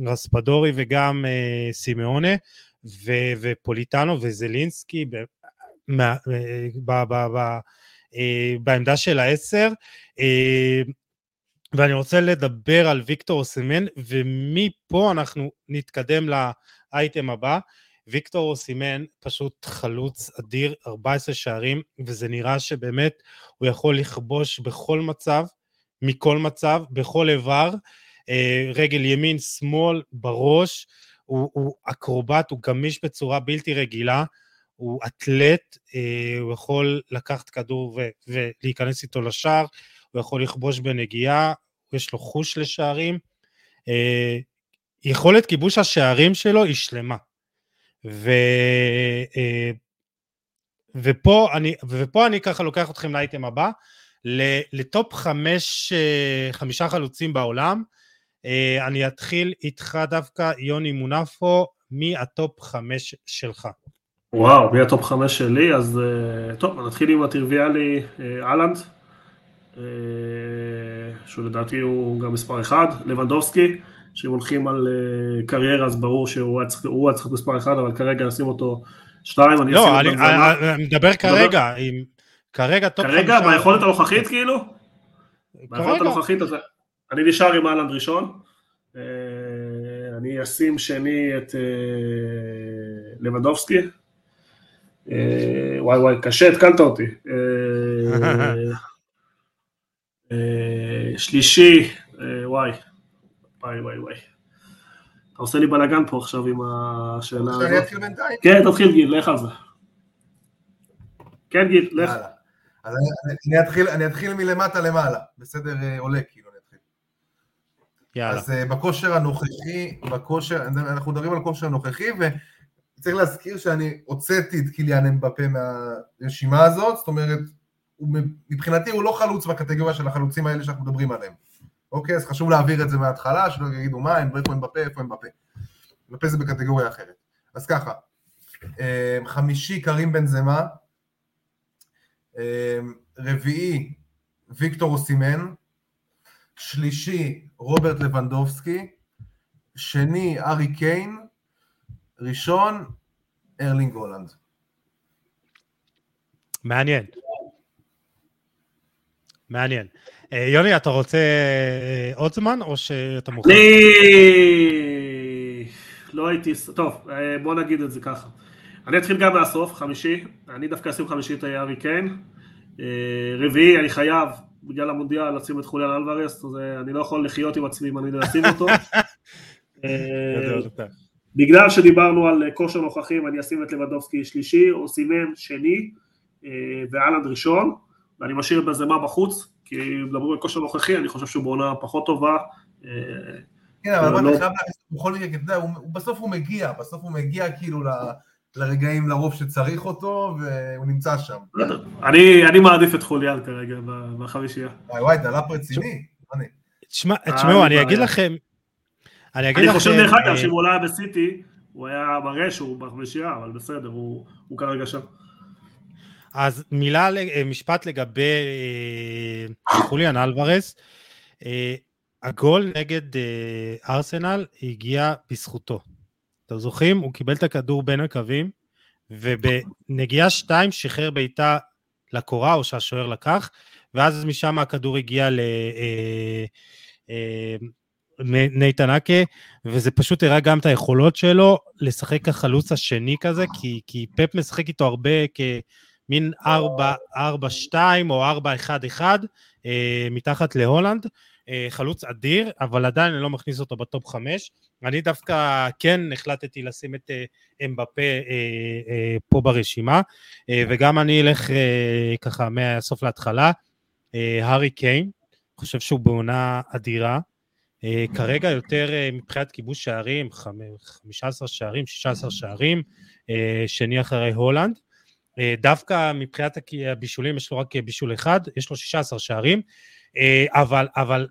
רספדורי וגם סימאונה, ופוליטאנו וזלינסקי, בעמדה של העשר, ואני רוצה לדבר על ויקטור אוסימן, ומפה אנחנו נתקדם לאייטם הבא. ויקטור אוסימן פשוט חלוץ אדיר, ארבעה עשר שערים, וזה נראה שבאמת הוא יכול לכבוש בכל מצב, מכל מצב, בכל איבר, רגל ימין, שמאל, בראש, הוא, הוא אקרובט, הוא גמיש בצורה בלתי רגילה, הוא אתלט, הוא יכול לקחת כדור ו- ולהיכנס איתו לשער, הוא יכול לכבוש בנגיעה, יש לו חוש לשערים, אה, יכולת כיבוש השערים שלו היא שלמה, ו, אה, ופה, אני, ופה אני ככה לוקח אתכם לאייטם הבא, לטופ חמש, אה, חמישה חלוצים בעולם, אה, אני אתחיל איתך דווקא, יוני מונפו, מי הטופ חמש שלך? וואו, מי הטופ חמש שלי? אז אה, טוב, נתחיל עם הטריוויאלי אילנד, אה, שהוא לדעתי הוא גם מספר אחד, לבנדובסקי, שאם הולכים על קריירה אז ברור שהוא היה צריך מספר אחד, אבל כרגע נשים אותו שתיים. לא, אני מדבר כרגע, כרגע טופ חמישה. כרגע, ביכולת הנוכחית כאילו? ביכולת הנוכחית, אז אני נשאר עם אילנד ראשון, אני אשים שני את לבנדובסקי, וואי וואי, קשה, התקלת אותי. שלישי, וואי, וואי וואי וואי, אתה עושה לי בלגן פה עכשיו עם השאלה הזאת. שאני אתחיל בינתיים? כן, תתחיל גיל, לך על זה. כן גיל, לך. אז אני אתחיל מלמטה למעלה, בסדר עולה כאילו. יאללה. אז בכושר הנוכחי, בכושר, אנחנו מדברים על כושר הנוכחי, וצריך להזכיר שאני הוצאתי את קיליאן אמבפה מהרשימה הזאת, זאת אומרת, מבחינתי הוא לא חלוץ בקטגוריה של החלוצים האלה שאנחנו מדברים עליהם. אוקיי, אז חשוב להעביר את זה מההתחלה, שלא יגידו מה, איפה אמבפה, איפה אמבפה. אמבפה זה בקטגוריה אחרת. אז ככה, חמישי קרים בנזמה, רביעי ויקטור אוסימן, שלישי רוברט לבנדובסקי, שני ארי קיין, ראשון ארלינג הולנד. מעניין. מעניין. יוני, אתה רוצה עוד זמן או שאתה מוכן? אני לא הייתי... טוב, בוא נגיד את זה ככה. אני אתחיל גם מהסוף, חמישי. אני דווקא אשים חמישי את הארי קיין. רביעי, אני חייב... בגלל המונדיאל, לשים את חוליאן אלוורס, אז אני לא יכול לחיות עם עצמי אם אני אשים אותו. בגלל שדיברנו על כושר נוכחים, אני אשים את לבנדובסקי שלישי, אוסימן שני, ואלנד ראשון, ואני משאיר בזמה בחוץ, כי מדברים על כושר נוכחי, אני חושב שהוא בעונה פחות טובה. כן, אבל אני חייב להכניס בכל רגע, בסוף הוא מגיע, בסוף הוא מגיע כאילו ל... לרגעים לרוב שצריך אותו, והוא נמצא שם. אני מעדיף את חוליאל כרגע, בחמישייה. וואי, דלאפ רציני. תשמעו, אני אגיד לכם... אני חושב דרך אגב, שאם הוא עולה בסיטי, הוא היה מראה שהוא בחמישייה, אבל בסדר, הוא כרגע שם. אז מילה, משפט לגבי חוליאן אלוורס, הגול נגד ארסנל הגיע בזכותו. אתם זוכרים, הוא קיבל את הכדור בין הקווים, ובנגיעה שתיים שחרר ביתה לקורה, או שהשוער לקח, ואז משם הכדור הגיע לנייתן אקה, וזה פשוט הראה גם את היכולות שלו, לשחק החלוץ השני כזה, כי, כי פפ משחק איתו הרבה כמין ארבע ארבע שתיים או ארבע אחת אחת, מתחת להולנד, חלוץ אדיר, אבל עדיין אני לא מכניס אותו בטופ חמש, אני דווקא כן החלטתי לשים את אמבפה פה ברשימה, וגם אני אלך ככה מהסוף להתחלה, הארי קיין, חושב שהוא בעונה אדירה, כרגע יותר מבחינת כיבוש שערים, חמישה עשר שערים, שישה עשר שערים, שני אחרי הולנד, דווקא מבחינת הבישולים, יש לו רק בישול אחד, יש לו שישה עשר שערים, אבל, אבל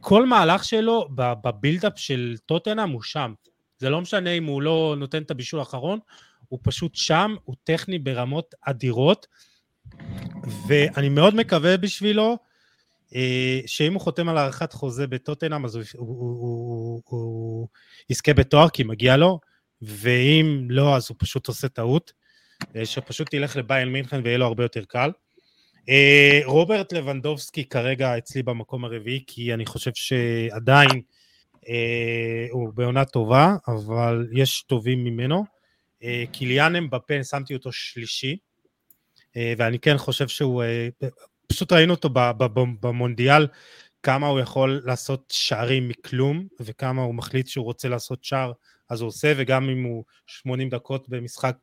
כל מהלך שלו בבילדאפ של טוטנהאם הוא שם, זה לא משנה אם הוא לא נותן את הבישול האחרון, הוא פשוט שם, הוא טכני ברמות אדירות, ואני מאוד מקווה בשבילו, שאם הוא חותם על הארכת חוזה בטוטנהאם, אז הוא, הוא, הוא, הוא יזכה בתואר, כי מגיע לו, ואם לא, אז הוא פשוט עושה טעות, שפשוט ילך לביירן מינכן ויהיה לו הרבה יותר קל. רוברט לבנדובסקי כרגע אצלי במקום הרביעי, כי אני חושב שעדיין הוא בעונה טובה, אבל יש טובים ממנו. קיליאן אמבפה, שמתי אותו שלישי, ואני כן חושב שהוא, פשוט ראינו אותו במונדיאל, כמה הוא יכול לעשות שערים מכלום, וכמה הוא מחליט שהוא רוצה לעשות שער, אז הוא עושה, וגם אם הוא שמונים דקות במשחק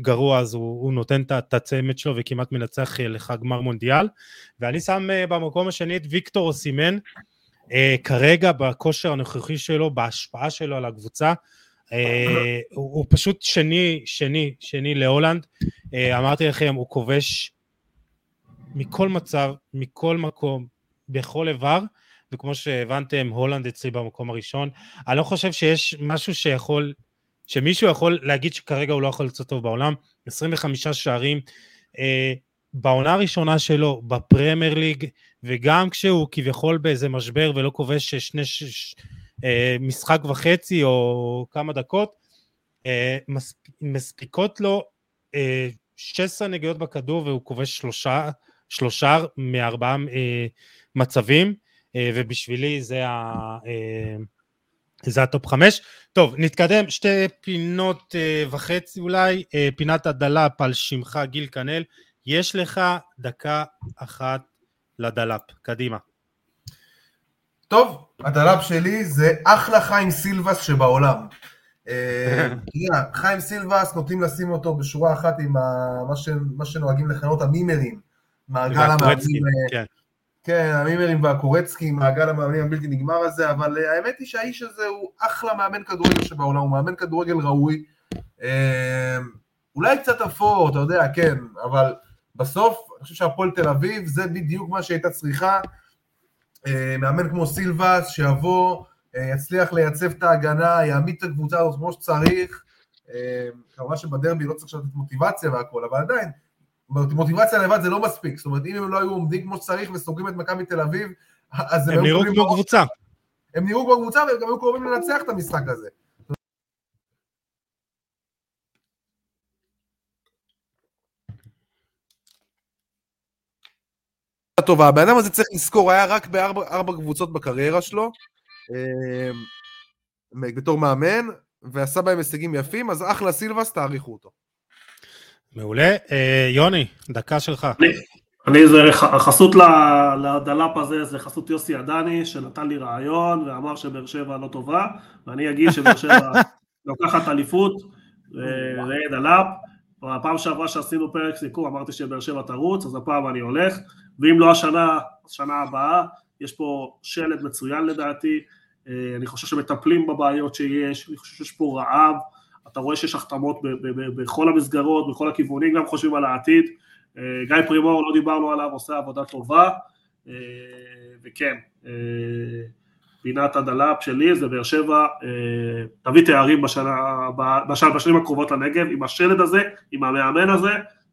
גרוע, אז הוא, הוא נותן את הצמת שלו, וכמעט מנצח לך גמר מונדיאל, ואני שם במקום השני את ויקטור אוסימן, כרגע בכושר הנוכחי שלו, בהשפעה שלו על הקבוצה, הוא, הוא פשוט שני, שני, שני להולנד, אמרתי לכם, הוא כובש מכל מצב, מכל מקום, בכל איבר, וכמו שהבנתם, הולנד אצלי במקום הראשון, אני לא חושב שיש משהו שיכול, שמישהו יכול להגיד שכרגע הוא לא יכול לצאת טוב בעולם, עשרים וחמישה שערים, אה, בעונה הראשונה שלו, בפרמייר ליג, וגם כשהוא כביכול באיזה משבר, ולא כובש שני ש, ש, אה, משחק וחצי, או כמה דקות, אה, מס, מספיקות לו, אה, שש עשרה נגיעות בכדור, והוא כובש שלושה, שלושה מארבעה אה, מצבים, ובשבילי זה, ה... זה הטופ חמש. טוב, נתקדם שתי פינות וחצי אולי, פינת הדלאפ על שמך גיל קנל, יש לך דקה אחת לדלאפ, קדימה. טוב, הדלאפ שלי זה אחלה חיים סילבס שבעולם. חיים סילבס נוטים לשים אותו בשורה אחת עם ה... מה, ש... מה שנוהגים לכנות המימרים, מעגל המאמרים. כן. כן, המימרים והקורצקי, מעגל המאמנים הבלתי נגמר הזה, אבל האמת היא שהאיש הזה הוא אחלה מאמן כדורגל שבעולם, הוא מאמן כדורגל ראוי, אולי קצת אפור, אתה יודע, כן, אבל בסוף, אני חושב שהפועל תל אביב, זה בדיוק מה שהייתה צריכה, מאמן כמו סילבס, שיבוא, יצליח לייצב את ההגנה, יעמיד את הקבוצה הזאת כמו שצריך, כמובן שבדרבי לא צריך שתת מוטיבציה והכל, אבל עדיין, מוטיבציה לבד זה לא מספיק, זאת אומרת, אם הם לא היו עומדים כמו שצריך וסוגרים את מכבי תל אביב, אז הם נראו כמו קבוצה. הם נראו כמו קבוצה, והם גם היו קרובים לנצח את המשחק הזה. טובה, הבן אדם הזה צריך לזכור, היה רק בארבע קבוצות בקריירה שלו, בתור מאמן, ועשה בהם הישגים יפים, אז אחלה סילבס, תעריכו אותו. מעולה. יוני, דקה שלך. אני, זה חסות לדלאפ הזה, זה חסות יוסי עדני, שנתן לי רעיון, ואמר שבאר שבע לא טובה, ואני אגיד שבאר שבע לוקחת אליפות, ראה דלאפ, והפעם שעברה שעשינו פרק סיכום, אמרתי שבאר שבע תרוץ, אז הפעם אני הולך, ואם לא השנה, השנה הבאה, יש פה שלד מצוין לדעתי, אני חושב שמטפלים בבעיות שיש, אני חושב שיש פה רעב, אתה רואה שיש החתמות בכל המסגרות, בכל הכיוונים, גם חושבים על העתיד, גיא פרימור, לא דיברנו עליו, עושה עבודה טובה, וכן, פינת הדלאפ שלי, זה באר שבע, תביא תארים בשנים הקרובות לנגב, עם השלד הזה, עם המאמן הזה,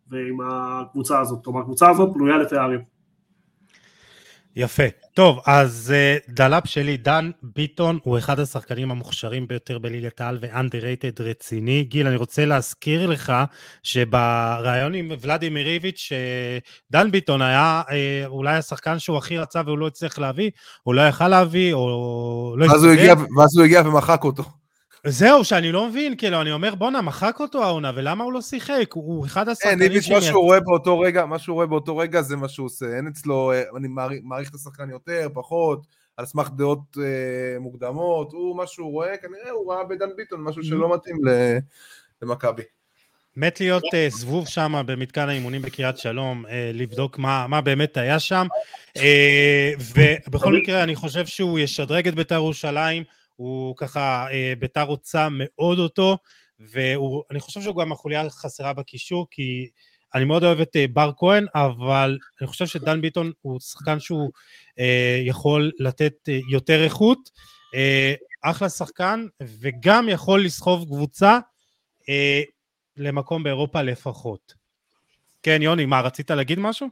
ועם הקבוצה הזאת, כלומר הקבוצה הזאת פנויה לתארים. יפה, טוב, אז דלאפ שלי, דן ביטון, הוא אחד השחקנים המוכשרים ביותר בליגת העל, ואנדררייטד רציני. גיל, אני רוצה להזכיר לך, שבראיון עם ולדימיר איביץ', דן ביטון היה אולי השחקן שהוא הכי רצה, והוא לא הצליח להביא, הוא לא יכל להביא, או לא יצליח. ואז הוא הגיע ומחק אותו. זהו, שאני לא מבין, כאילו, אני אומר, בוא נמחק אותו העונה, ולמה הוא לא שיחק? הוא אחד השחקנים... אין, איביץ', מה שהוא רואה באותו רגע, מה שהוא רואה באותו רגע, זה מה שהוא עושה. אין אצלו, אני מעריך את השחקן יותר, פחות, על סמך דעות מוקדמות, הוא מה שהוא רואה, כנראה הוא ראה בדן ביטון, משהו שלא מתאים למכבי. מת להיות זבוב שם במתקן האימונים בקריית שלום, לבדוק מה באמת היה שם, ובכל מקרה, אני חושב שהוא ישדרג את בית"ר ירושלים, הוא ככה בית"ר רוצה מאוד אותו, ואני חושב שהוא גם החוליה חסרה בקישור, כי אני מאוד אוהב את בר כהן, אבל אני חושב שדן ביטון הוא שחקן שהוא יכול לתת יותר איכות, אחלה שחקן, וגם יכול לסחוב קבוצה למקום באירופה לפחות. כן, יוני, מה, רצית להגיד משהו?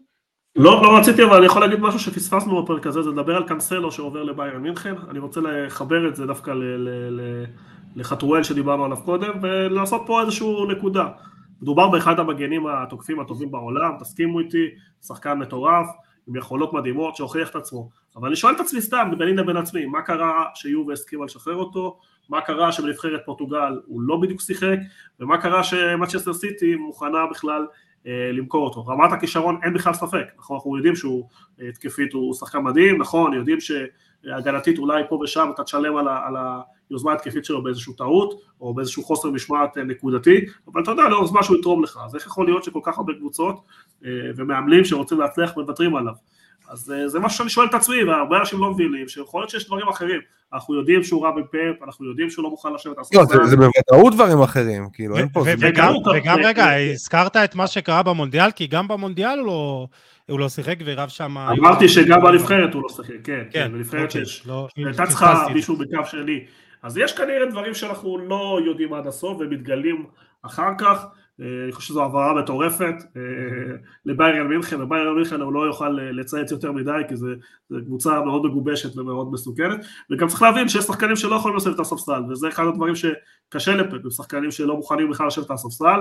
לא, לא רציתי, אבל אני יכול להגיד משהו שפספסנו בפרק הזה, זה לדבר על קנסלו שעובר לביירן מינכן, אני רוצה לחבר את זה דווקא לחתואל שדיברנו עליו קודם, ולעשות פה איזושהי נקודה. מדובר באחד המגנים התוקפים הטובים בעולם, תסכימו איתי, שחקן מטורף, עם יכולות מדהימות שהוכיח את עצמו. אבל אני שואל את עצמי סתם, ביני לבין עצמי, מה קרה שיובה הסכימה לשחרר אותו, מה קרה שבנבחרת פורטוגל הוא לא בדיוק שיחק, ומה קרה שמנצ'סטר סיטי מוכנה בכלל למכור אותו. רמת הכישרון אין בכלל ספק, נכון, אנחנו יודעים שהוא תקפית, הוא שחקן מדהים, נכון, יודעים שהגנתית אולי פה ושם אתה תשלם על, ה- על היוזמה התקפית שלו באיזושהי טעות, או באיזשהו חוסר משמעת נקודתי, אבל אתה יודע, לאור זמן שהוא יתרום לך, אז איך יכול להיות שכל כך הרבה קבוצות ומאמנים שרוצים להצליח מבטרים עליו? אז זה משהו שאני שואל את עצמי, והרבה אנשים לא מבינים, שיכול להיות שיש דברים אחרים, אנחנו יודעים שהוא רע בפאפ, אנחנו יודעים שהוא לא מוכן לשבת לעשות את זה. זה בוודאות דברים אחרים, כאילו, אין פה... וגם רגע, הזכרת את מה שקרה במונדיאל, כי גם במונדיאל הוא לא שיחק ורב שם... אמרתי שגם בנבחרת הוא לא שיחק, כן, כן, בנבחרת שיש. הייתה צריכה מישהו בקו שלי. אז יש כנראה דברים שאנחנו לא יודעים עד הסוף, ומתגלים אחר כך, אני חושב שזו העברה מטורפת לביירן מינכן, וביירן מינכן הוא לא יוכל לצייץ יותר מדי, כי זו קבוצה מאוד מגובשת ומאוד מסוכנת, וגם צריך להבין שיש שחקנים שלא יכולים לשבת על הספסל, וזה אחד הדברים שקשה לפעמים, הם שחקנים שלא מוכנים בכלל לשבת על הספסל,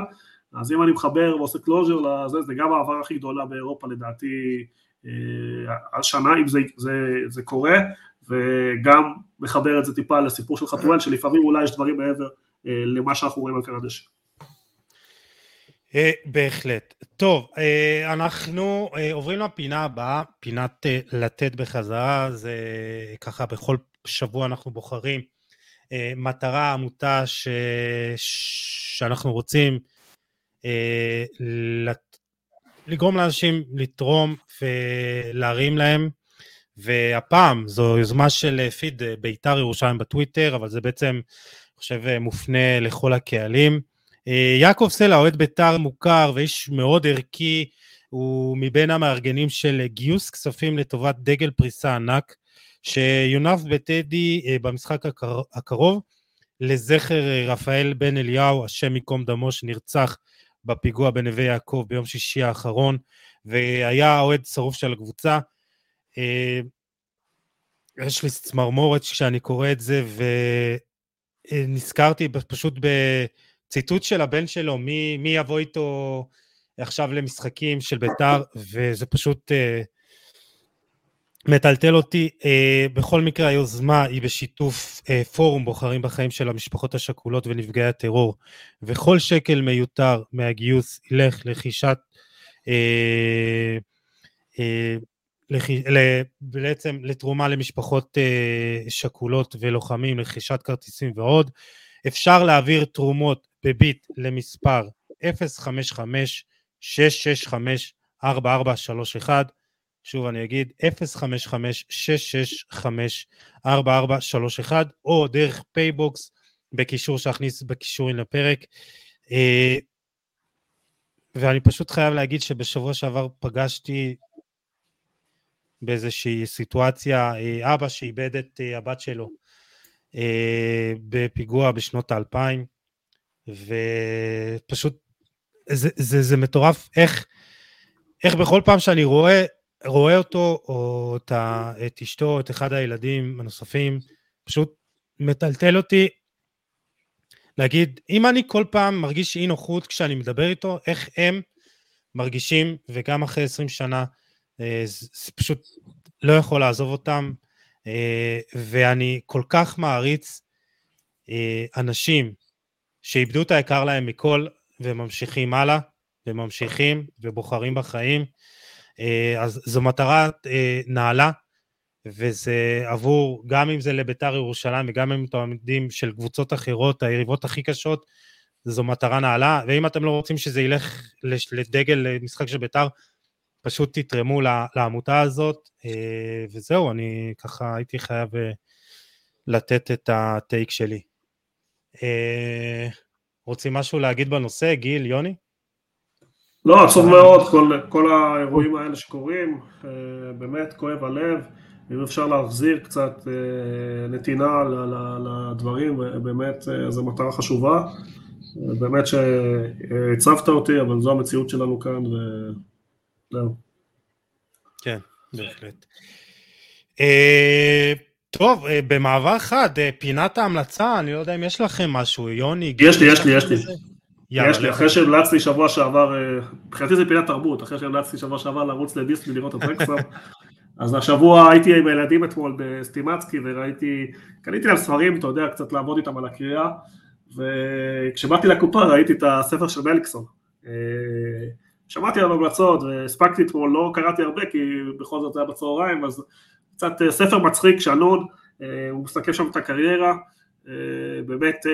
אז אם אני מחבר ועושה קלוז'ר לזה, זה גם העברה הכי גדולה באירופה לדעתי, השנה אם זה, זה, זה קורה, וגם מחבר את זה טיפה לסיפור של חתואל, שלפעמים אולי יש דברים מעבר למה שאנחנו רואים על קרדש. בהחלט. טוב, אנחנו עוברים לפינה הבאה, פינת לתת בחזרה, זה ככה בכל שבוע אנחנו בוחרים מטרה, עמותה שאנחנו רוצים לגרום לאנשים לתרום ולהרים להם, והפעם זו יוזמה של פיד בית"ר ירושלים בטוויטר, אבל זה בעצם, אני חושב, מופנה לכל הקהלים. יעקב סלע, אוהד בית"ר מוכר ואיש מאוד ערכי, הוא מבין המארגנים של גיוס כספים לטובת דגל פריסה ענק, שיונף בטדי במשחק הקרוב, לזכר רפאל בן אליהו, השם יקום דמו, שנרצח בפיגוע בנווה יעקב ביום שישי האחרון, והיה אוהד שרוף של הקבוצה. יש לי צמרמורת כשאני קורא את זה, ונזכרתי פשוט בציטוט של הבן שלו, מי, מי יבוא איתו עכשיו למשחקים של בית"ר, וזה פשוט מטלטל אותי. בכל מקרה היוזמה היא בשיתוף פורום בוחרים בחיים של המשפחות השכולות ונפגעי הטרור, וכל שקל מיותר מהגיוס ילך לרכישת בעצם לתרומה למשפחות שכולות ולוחמים, לרכישת כרטיסים ועוד. אפשר להעביר תרומות בביט למספר אפס חמש חמש שש שש חמש ארבע ארבע שלוש אחת, שוב אני אגיד, אפס חמש חמש שש שש חמש ארבע ארבע שלוש אחת, או דרך פייבוקס, בקישור שאכניס בקישור עם הפרק. ואני פשוט חייב להגיד שבשבוע שעבר פגשתי באיזושהי סיטואציה אבא שאיבד את הבת שלו בפיגוע בשנות ה-אלפיים, ופשוט זה, זה, זה מטורף, איך, איך בכל פעם שאני רואה, רואה אותו, או אותה, את אשתו, את אחד הילדים הנוספים, פשוט מטלטל אותי, להגיד, אם אני כל פעם מרגיש אי נוחות כשאני מדבר איתו, איך הם מרגישים, וגם אחרי עשרים שנה, זה, זה פשוט לא יכול לעזוב אותם, ואני כל כך מעריץ אנשים שאיבדו את היקר להם מכל, וממשיכים הלאה, וממשיכים, ובוחרים בחיים. אז זו מטרה נעלה, וזה עבור, גם אם זה לבית"ר ירושלים, וגם אם תועמדים של קבוצות אחרות, היריבות הכי קשות, זו מטרה נעלה, ואם אתם לא רוצים שזה ילך לדגל משחק של בית"ר, פשוט תתרמו לעמותה הזאת, וזהו, אני ככה הייתי חייב לתת את הטייק שלי. רוצים משהו להגיד בנושא, גיל, יוני? לא, עצוב מאוד, כל, כל האירועים האלה שקורים, באמת כואב הלב, אם אפשר להחזיר קצת נתינה לדברים, באמת זו מטרה חשובה, באמת שהצבת אותי, אבל זו המציאות שלנו כאן, וזהו. כן, בהחלט. טוב, במעבר חד, פינת ההמלצה, אני לא יודע אם יש לכם משהו, יוני. יש לי, יש לי, יש לי. יש לי, אחרי שהמלצתי שבוע שעבר, מבחינתי זה פינת תרבות, אחרי שהמלצתי שבוע שעבר לערוץ לדיסני לראות את הפרקסר, אז השבוע הייתי עם הילדים אתמול בסטימצקי, וראיתי, קניתי להם ספרים, אתה יודע, קצת לעבוד איתם על הקריאה, וכשבאתי לקופה ראיתי את הספר של מליקסון. שמעתי על המלצות, והספקתי אתמול, לא קראתי הרבה, כי בכל זאת היה בצהריים, אז קצת ספר מצחיק, שנון, הוא מסתכל שם את הקריירה, באמת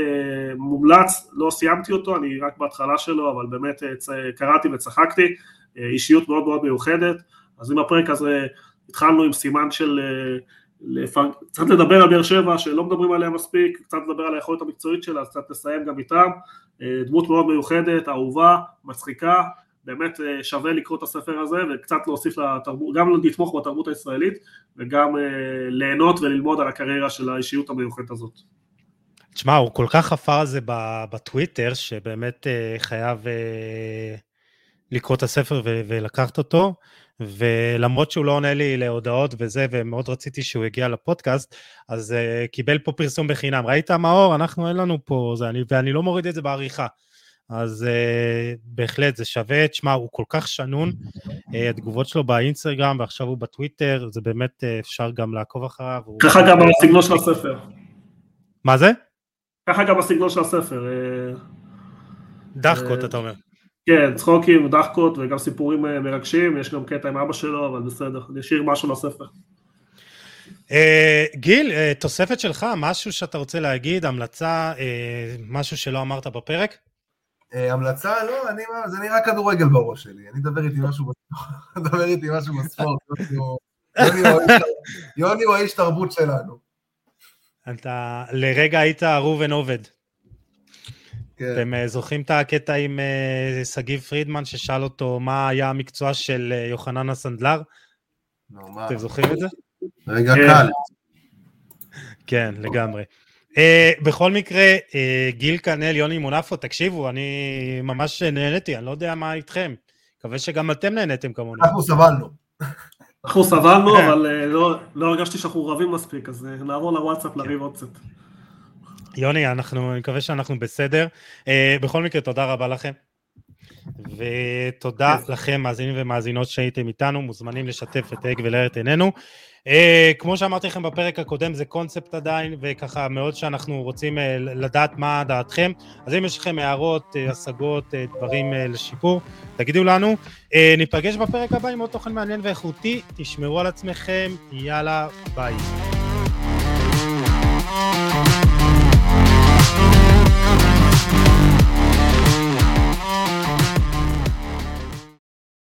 מומלץ, לא סיימתי אותו, אני רק בהתחלה שלו, אבל באמת קראתי וצחקתי, אישיות מאוד מאוד מיוחדת, אז עם הפרק הזה התחלנו עם סימן של, קצת לדבר על באר שבע, שלא מדברים עליה מספיק, קצת לדבר על היכולת המקצועית שלה, אז קצת נסיים גם איתם, דמות מאוד מיוחדת, אהובה, מצחיקה, באמת שווה לקרוא את הספר הזה, וקצת להוסיף לתרבות, גם לתמוך בתרבות הישראלית, וגם ליהנות וללמוד על הקריירה של האישיות המיוחדת הזאת. תשמע, הוא כל כך חפר על זה בטוויטר, שבאמת חייב לקרוא את הספר ולקחת אותו, ולמרות שהוא לא עונה לי להודעות וזה, ומאוד רציתי שהוא יגיע לפודקאסט, אז קיבל פה פרסום בחינם. ראית, מאור? אנחנו, אין לנו פה, ואני לא מוריד את זה בעריכה. אז בהחלט זה שווה. תשמע, הוא כל כך שנון, התגובות שלו באינסטגרם, ועכשיו הוא בטוויטר, זה באמת אפשר גם לעקוב אחריו. ככה גם על הסגנון של הספר. מה זה? ככה גם הסגנון של הספר. דחקות, אתה אומר. כן, צחוקים, דחקות, וגם סיפורים מרגשים, יש גם קטע עם אבא שלו, אבל בסדר, נשאיר משהו לספר. גיל, תוספת שלך, משהו שאתה רוצה להגיד, המלצה, משהו שלא אמרת בפרק? המלצה? לא, זה נראה כדורגל בראש שלי, אני דבר איתי משהו בספורט, דבר איתי משהו בספורט, יוני הוא האיש תרבות שלנו. אתה לרגע היית רובן עובד. אתם זוכרים את הקטע עם סגיב פרידמן ששאל אותו מה היה המקצוע של יוחנן הסנדלר? אתם זוכרים את זה? רגע קל. כן, לגמרי. בכל מקרה, גיל קנאל, יוני מונפו, תקשיבו, אני ממש נהניתי, אני לא יודע מה איתכם. מקווה שגם אתם נהניתם כמונו. אנחנו סבלנו. אנחנו סבלנו, אבל לא הרגשתי שאנחנו רבים מספיק, אז נעבור לוואטסאפ לריב עוד קצת. יוני, אני מקווה שאנחנו בסדר. בכל מקרה, תודה רבה לכם. ותודה לכם, מאזינים ומאזינות שהייתם איתנו, מוזמנים לשתף את האג ולהאיר עינינו. כמו שאמרתי לכם בפרק הקודם, זה קונספט עדיין, וככה מאוד שאנחנו רוצים לדעת מה דעתכם, אז אם יש לכם הערות, השגות, דברים לשיפור, תגידו לנו. ניפגש בפרק הבא עם עוד תוכן מעניין ואיכותי, תשמרו על עצמכם, יאללה, ביי.